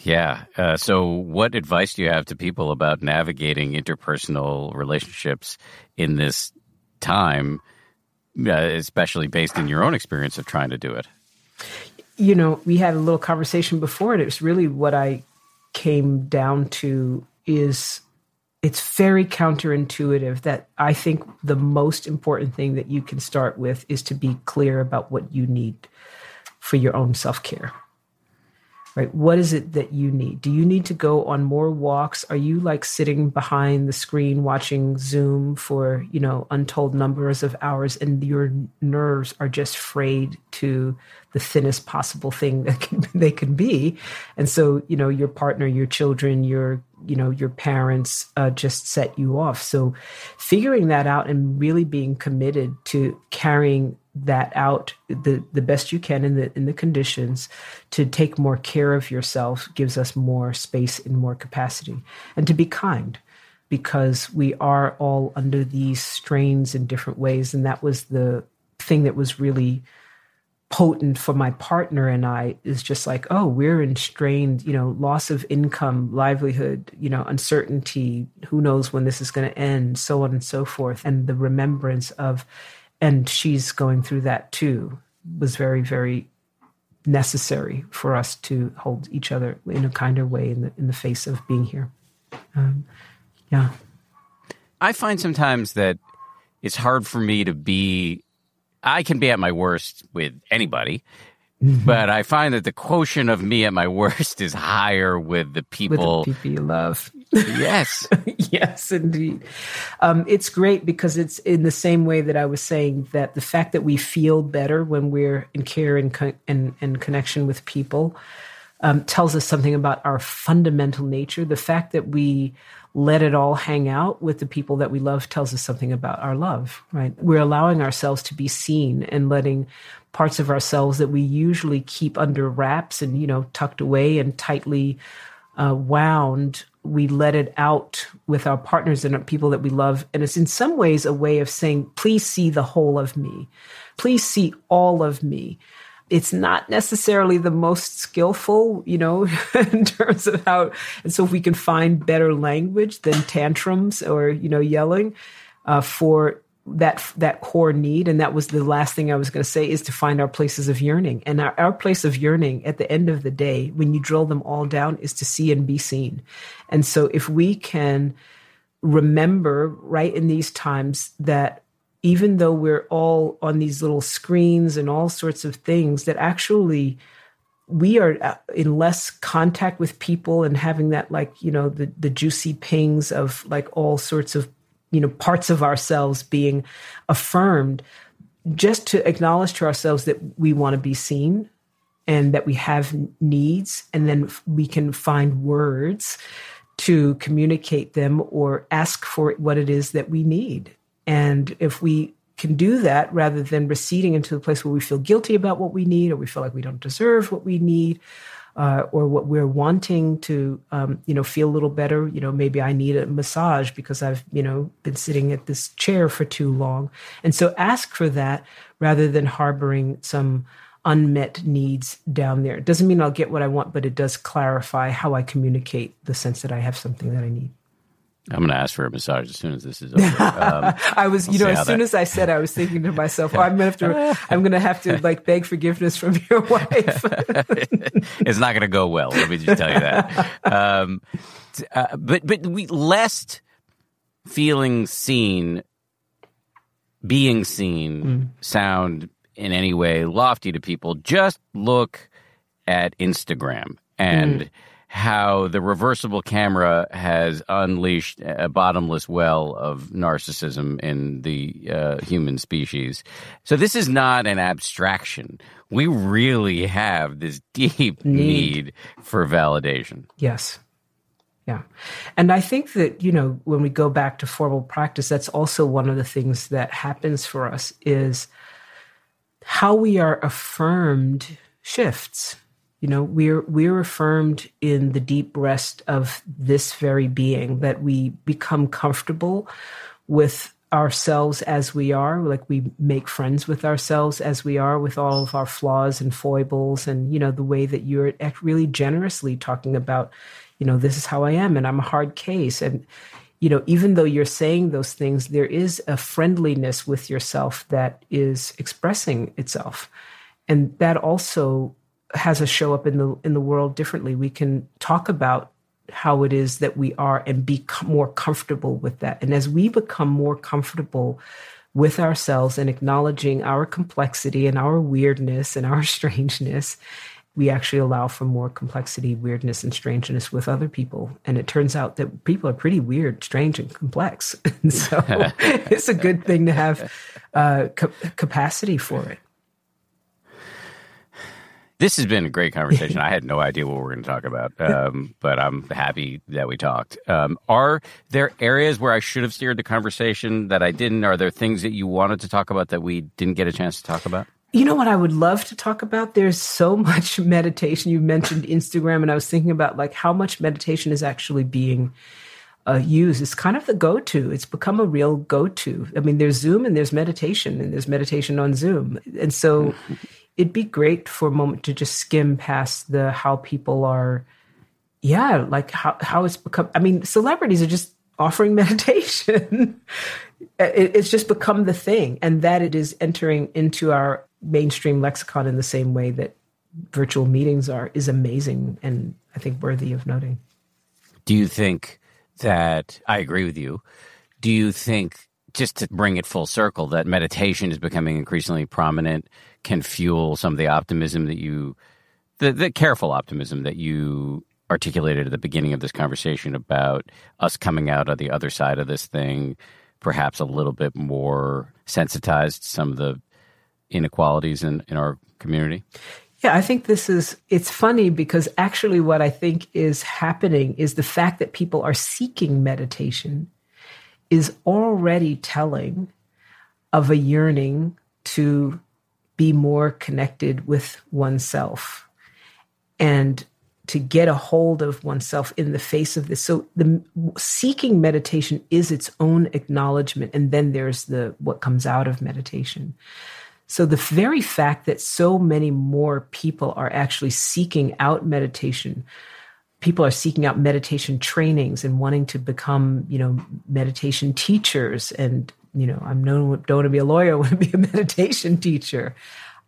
Yeah. So what advice do you have to people about navigating interpersonal relationships in this time, especially based in your own experience of trying to do it? We had a little conversation before, and it's really what I came down to is it's very counterintuitive that I think the most important thing that you can start with is to be clear about what you need for your own self-care. Right? What is it that you need? Do you need to go on more walks? Are you like sitting behind the screen watching Zoom for, untold numbers of hours, and your nerves are just frayed to the thinnest possible thing that they can be? And so, your partner, your children, your parents just set you off. So figuring that out and really being committed to carrying that out the best you can in the conditions to take more care of yourself gives us more space and more capacity, and to be kind, because we are all under these strains in different ways. And that was the thing that was really potent for my partner and I is just like, oh, we're in strained, loss of income, livelihood, uncertainty, who knows when this is going to end, so on and so forth. And the remembrance of, and she's going through that too, was very, very necessary for us to hold each other in a kinder way in the face of being here. Yeah. I find sometimes that it's hard for me to be, I can be at my worst with anybody, mm-hmm. but I find that the quotient of me at my worst is higher with the people. With the people you love. Yes. Yes, indeed. It's great because it's in the same way that I was saying that the fact that we feel better when we're in care and connection with people tells us something about our fundamental nature. The fact that we let it all hang out with the people that we love tells us something about our love, right? We're allowing ourselves to be seen and letting parts of ourselves that we usually keep under wraps and, tucked away and tightly wound. We let it out with our partners and our people that we love. And it's in some ways a way of saying, please see the whole of me. Please see all of me. It's not necessarily the most skillful, in terms of how, and so if we can find better language than tantrums or, yelling for that core need. And that was the last thing I was going to say, is to find our places of yearning. And our place of yearning at the end of the day, when you drill them all down, is to see and be seen. And so if we can remember right in these times that even though we're all on these little screens and all sorts of things, that actually we are in less contact with people and having that, the juicy pings of all sorts of, parts of ourselves being affirmed, just to acknowledge to ourselves that we want to be seen and that we have needs, and then we can find words to communicate them or ask for what it is that we need. And if we can do that, rather than receding into the place where we feel guilty about what we need, or we feel like we don't deserve what we need, or what we're wanting to, feel a little better. Maybe I need a massage because I've, been sitting at this chair for too long. And so ask for that rather than harboring some unmet needs down there. It doesn't mean I'll get what I want, but it does clarify how I communicate the sense that I have something that I need. I'm going to ask for a massage as soon as this is over. I was, as soon as I said, I was thinking to myself, I'm going to have to beg forgiveness from your wife. It's not going to go well. Let me just tell you that. Lest feeling seen, being seen, sound in any way lofty to people, just look at Instagram and how the reversible camera has unleashed a bottomless well of narcissism in the human species. So this is not an abstraction. We really have this deep need for validation. Yes. Yeah. And I think that, when we go back to formal practice, that's also one of the things that happens for us, is how we are affirmed shifts. We're affirmed in the deep rest of this very being, that we become comfortable with ourselves as we are, like we make friends with ourselves as we are, with all of our flaws and foibles, and, the way that you're really generously talking about, this is how I am and I'm a hard case. And, even though you're saying those things, there is a friendliness with yourself that is expressing itself. And that also has us show up in the world differently. We can talk about how it is that we are and be more comfortable with that. And as we become more comfortable with ourselves and acknowledging our complexity and our weirdness and our strangeness, we actually allow for more complexity, weirdness, and strangeness with other people. And it turns out that people are pretty weird, strange, and complex. And so it's a good thing to have capacity for it. This has been a great conversation. I had no idea what we were going to talk about, but I'm happy that we talked. Are there areas where I should have steered the conversation that I didn't? Are there things that you wanted to talk about that we didn't get a chance to talk about? You know what I would love to talk about? There's so much meditation. You mentioned Instagram, and I was thinking about how much meditation is actually being used. It's kind of the go-to. It's become a real go-to. I mean, there's Zoom and there's meditation on Zoom. And so it'd be great for a moment to just skim past the how people are, like how it's become. I mean, celebrities are just offering meditation. It's just become the thing, and that it is entering into our mainstream lexicon in the same way that virtual meetings are, is amazing, and I think worthy of noting. Do you think that, I agree with you, do you think, just to bring it full circle, that meditation is becoming increasingly prominent, can fuel some of the optimism that you, the careful optimism that you articulated at the beginning of this conversation about us coming out on the other side of this thing, perhaps a little bit more sensitized to some of the inequalities in our community? Yeah, I think this is, it's funny because actually what I think is happening is the fact that people are seeking meditation is already telling of a yearning to be more connected with oneself and to get a hold of oneself in the face of this. So the seeking meditation is its own acknowledgement, and then there's the what comes out of meditation. So the very fact that so many more people are actually seeking out meditation, people are seeking out meditation trainings and wanting to become, meditation teachers. And, I don't want to be a lawyer, I want to be a meditation teacher.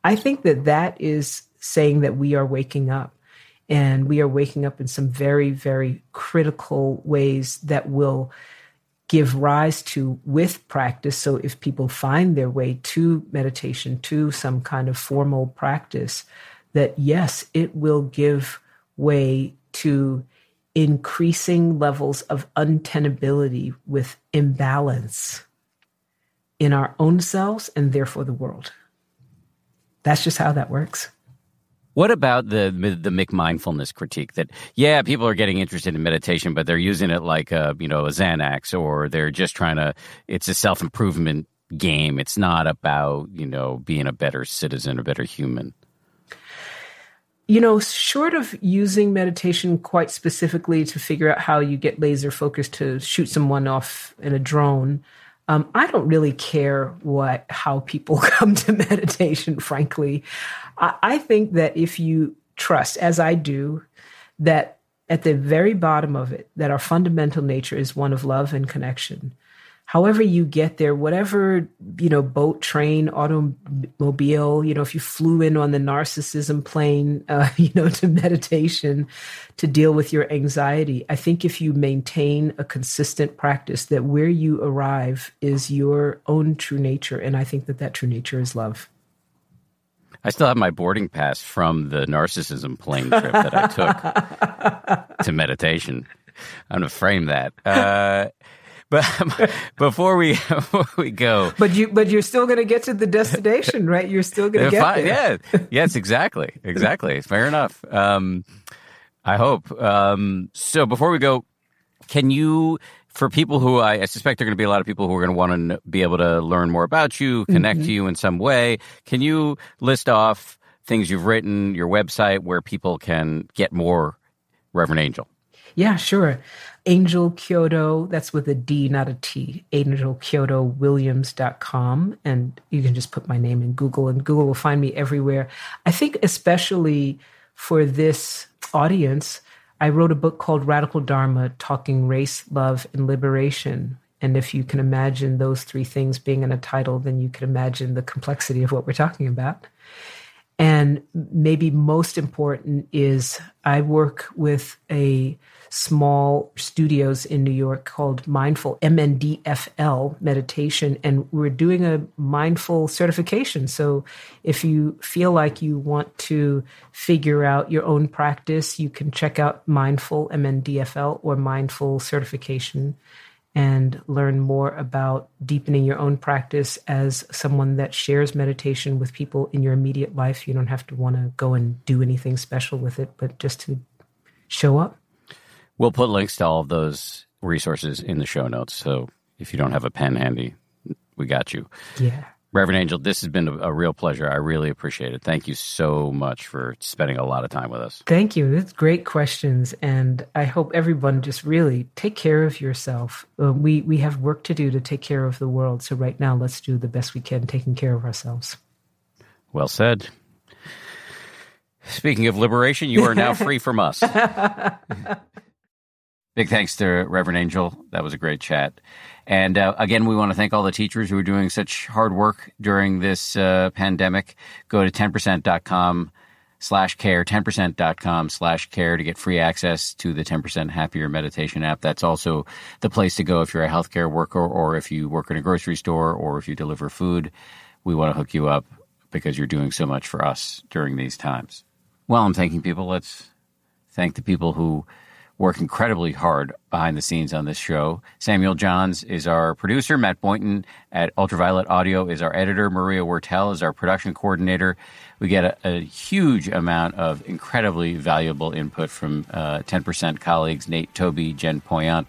I think that is saying that we are waking up. And we are waking up in some very, very critical ways that will give rise to with practice. So if people find their way to meditation, to some kind of formal practice, that yes, it will give way to increasing levels of untenability with imbalance in our own selves and therefore the world. That's just how that works. What about the McMindfulness critique that, people are getting interested in meditation, but they're using it like a Xanax, or they're just trying to, it's a self-improvement game. It's not about, being a better citizen or better human. Short of using meditation quite specifically to figure out how you get laser focused to shoot someone off in a drone, I don't really care how people come to meditation, frankly. I think that if you trust, as I do, that at the very bottom of it, that our fundamental nature is one of love and connection. However you get there, whatever, boat, train, automobile, if you flew in on the narcissism plane, to meditation, to deal with your anxiety, I think if you maintain a consistent practice, that where you arrive is your own true nature. And I think that true nature is love. I still have my boarding pass from the narcissism plane trip that I took to meditation. I'm going to frame that. But before we go, but you're still going to get to the destination, right? You're still going to get there. Yeah. Yes, exactly. Fair enough. I hope. So before we go, can you, for people who I suspect there are going to be a lot of people who are going to want to be able to learn more about you, connect to you in some way, can you list off things you've written, your website, where people can get more Reverend Angel? Yeah, sure. Angel Kyodo, that's with a D, not a T, angelkyodowilliams.com. And you can just put my name in Google, and Google will find me everywhere. I think especially for this audience, I wrote a book called Radical Dharma, Talking Race, Love, and Liberation. And if you can imagine those three things being in a title, then you can imagine the complexity of what we're talking about. And maybe most important is I work with a small studios in New York called Mindful MNDFL meditation, and we're doing a mindful certification. So if you feel like you want to figure out your own practice, you can check out Mindful MNDFL or Mindful Certification and learn more about deepening your own practice as someone that shares meditation with people in your immediate life. You don't have to want to go and do anything special with it, but just to show up. We'll put links to all of those resources in the show notes. So if you don't have a pen handy, we got you. Yeah. Reverend Angel, this has been a real pleasure. I really appreciate it. Thank you so much for spending a lot of time with us. Thank you. It's great questions. And I hope everyone just really take care of yourself. We have work to do to take care of the world. So right now, let's do the best we can taking care of ourselves. Well said. Speaking of liberation, you are now free from us. Big thanks to Reverend Angel. That was a great chat. And again, we want to thank all the teachers who are doing such hard work during this pandemic. Go to 10%.com/care, 10%.com/care to get free access to the 10% Happier meditation app. That's also the place to go if you're a healthcare worker or if you work in a grocery store or if you deliver food. We want to hook you up because you're doing so much for us during these times. While I'm thanking people, let's thank the people who work incredibly hard behind the scenes on this show. Samuel Johns is our producer. Matt Boynton at Ultraviolet Audio is our editor. Maria Wertel is our production coordinator. We get a huge amount of incredibly valuable input from 10% colleagues, Nate Toby, Jen Poyant,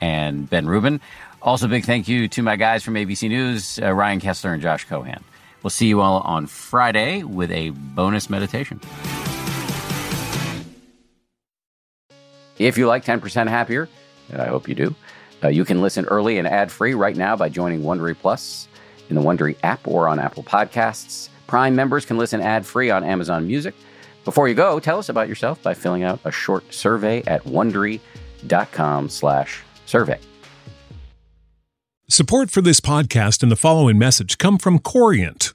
and Ben Rubin. Also, big thank you to my guys from ABC News, Ryan Kessler and Josh Cohan. We'll see you all on Friday with a bonus meditation. If you like 10% Happier, and I hope you do, you can listen early and ad-free right now by joining Wondery Plus in the Wondery app or on Apple Podcasts. Prime members can listen ad-free on Amazon Music. Before you go, tell us about yourself by filling out a short survey at Wondery.com/survey. Support for this podcast and the following message come from Corient.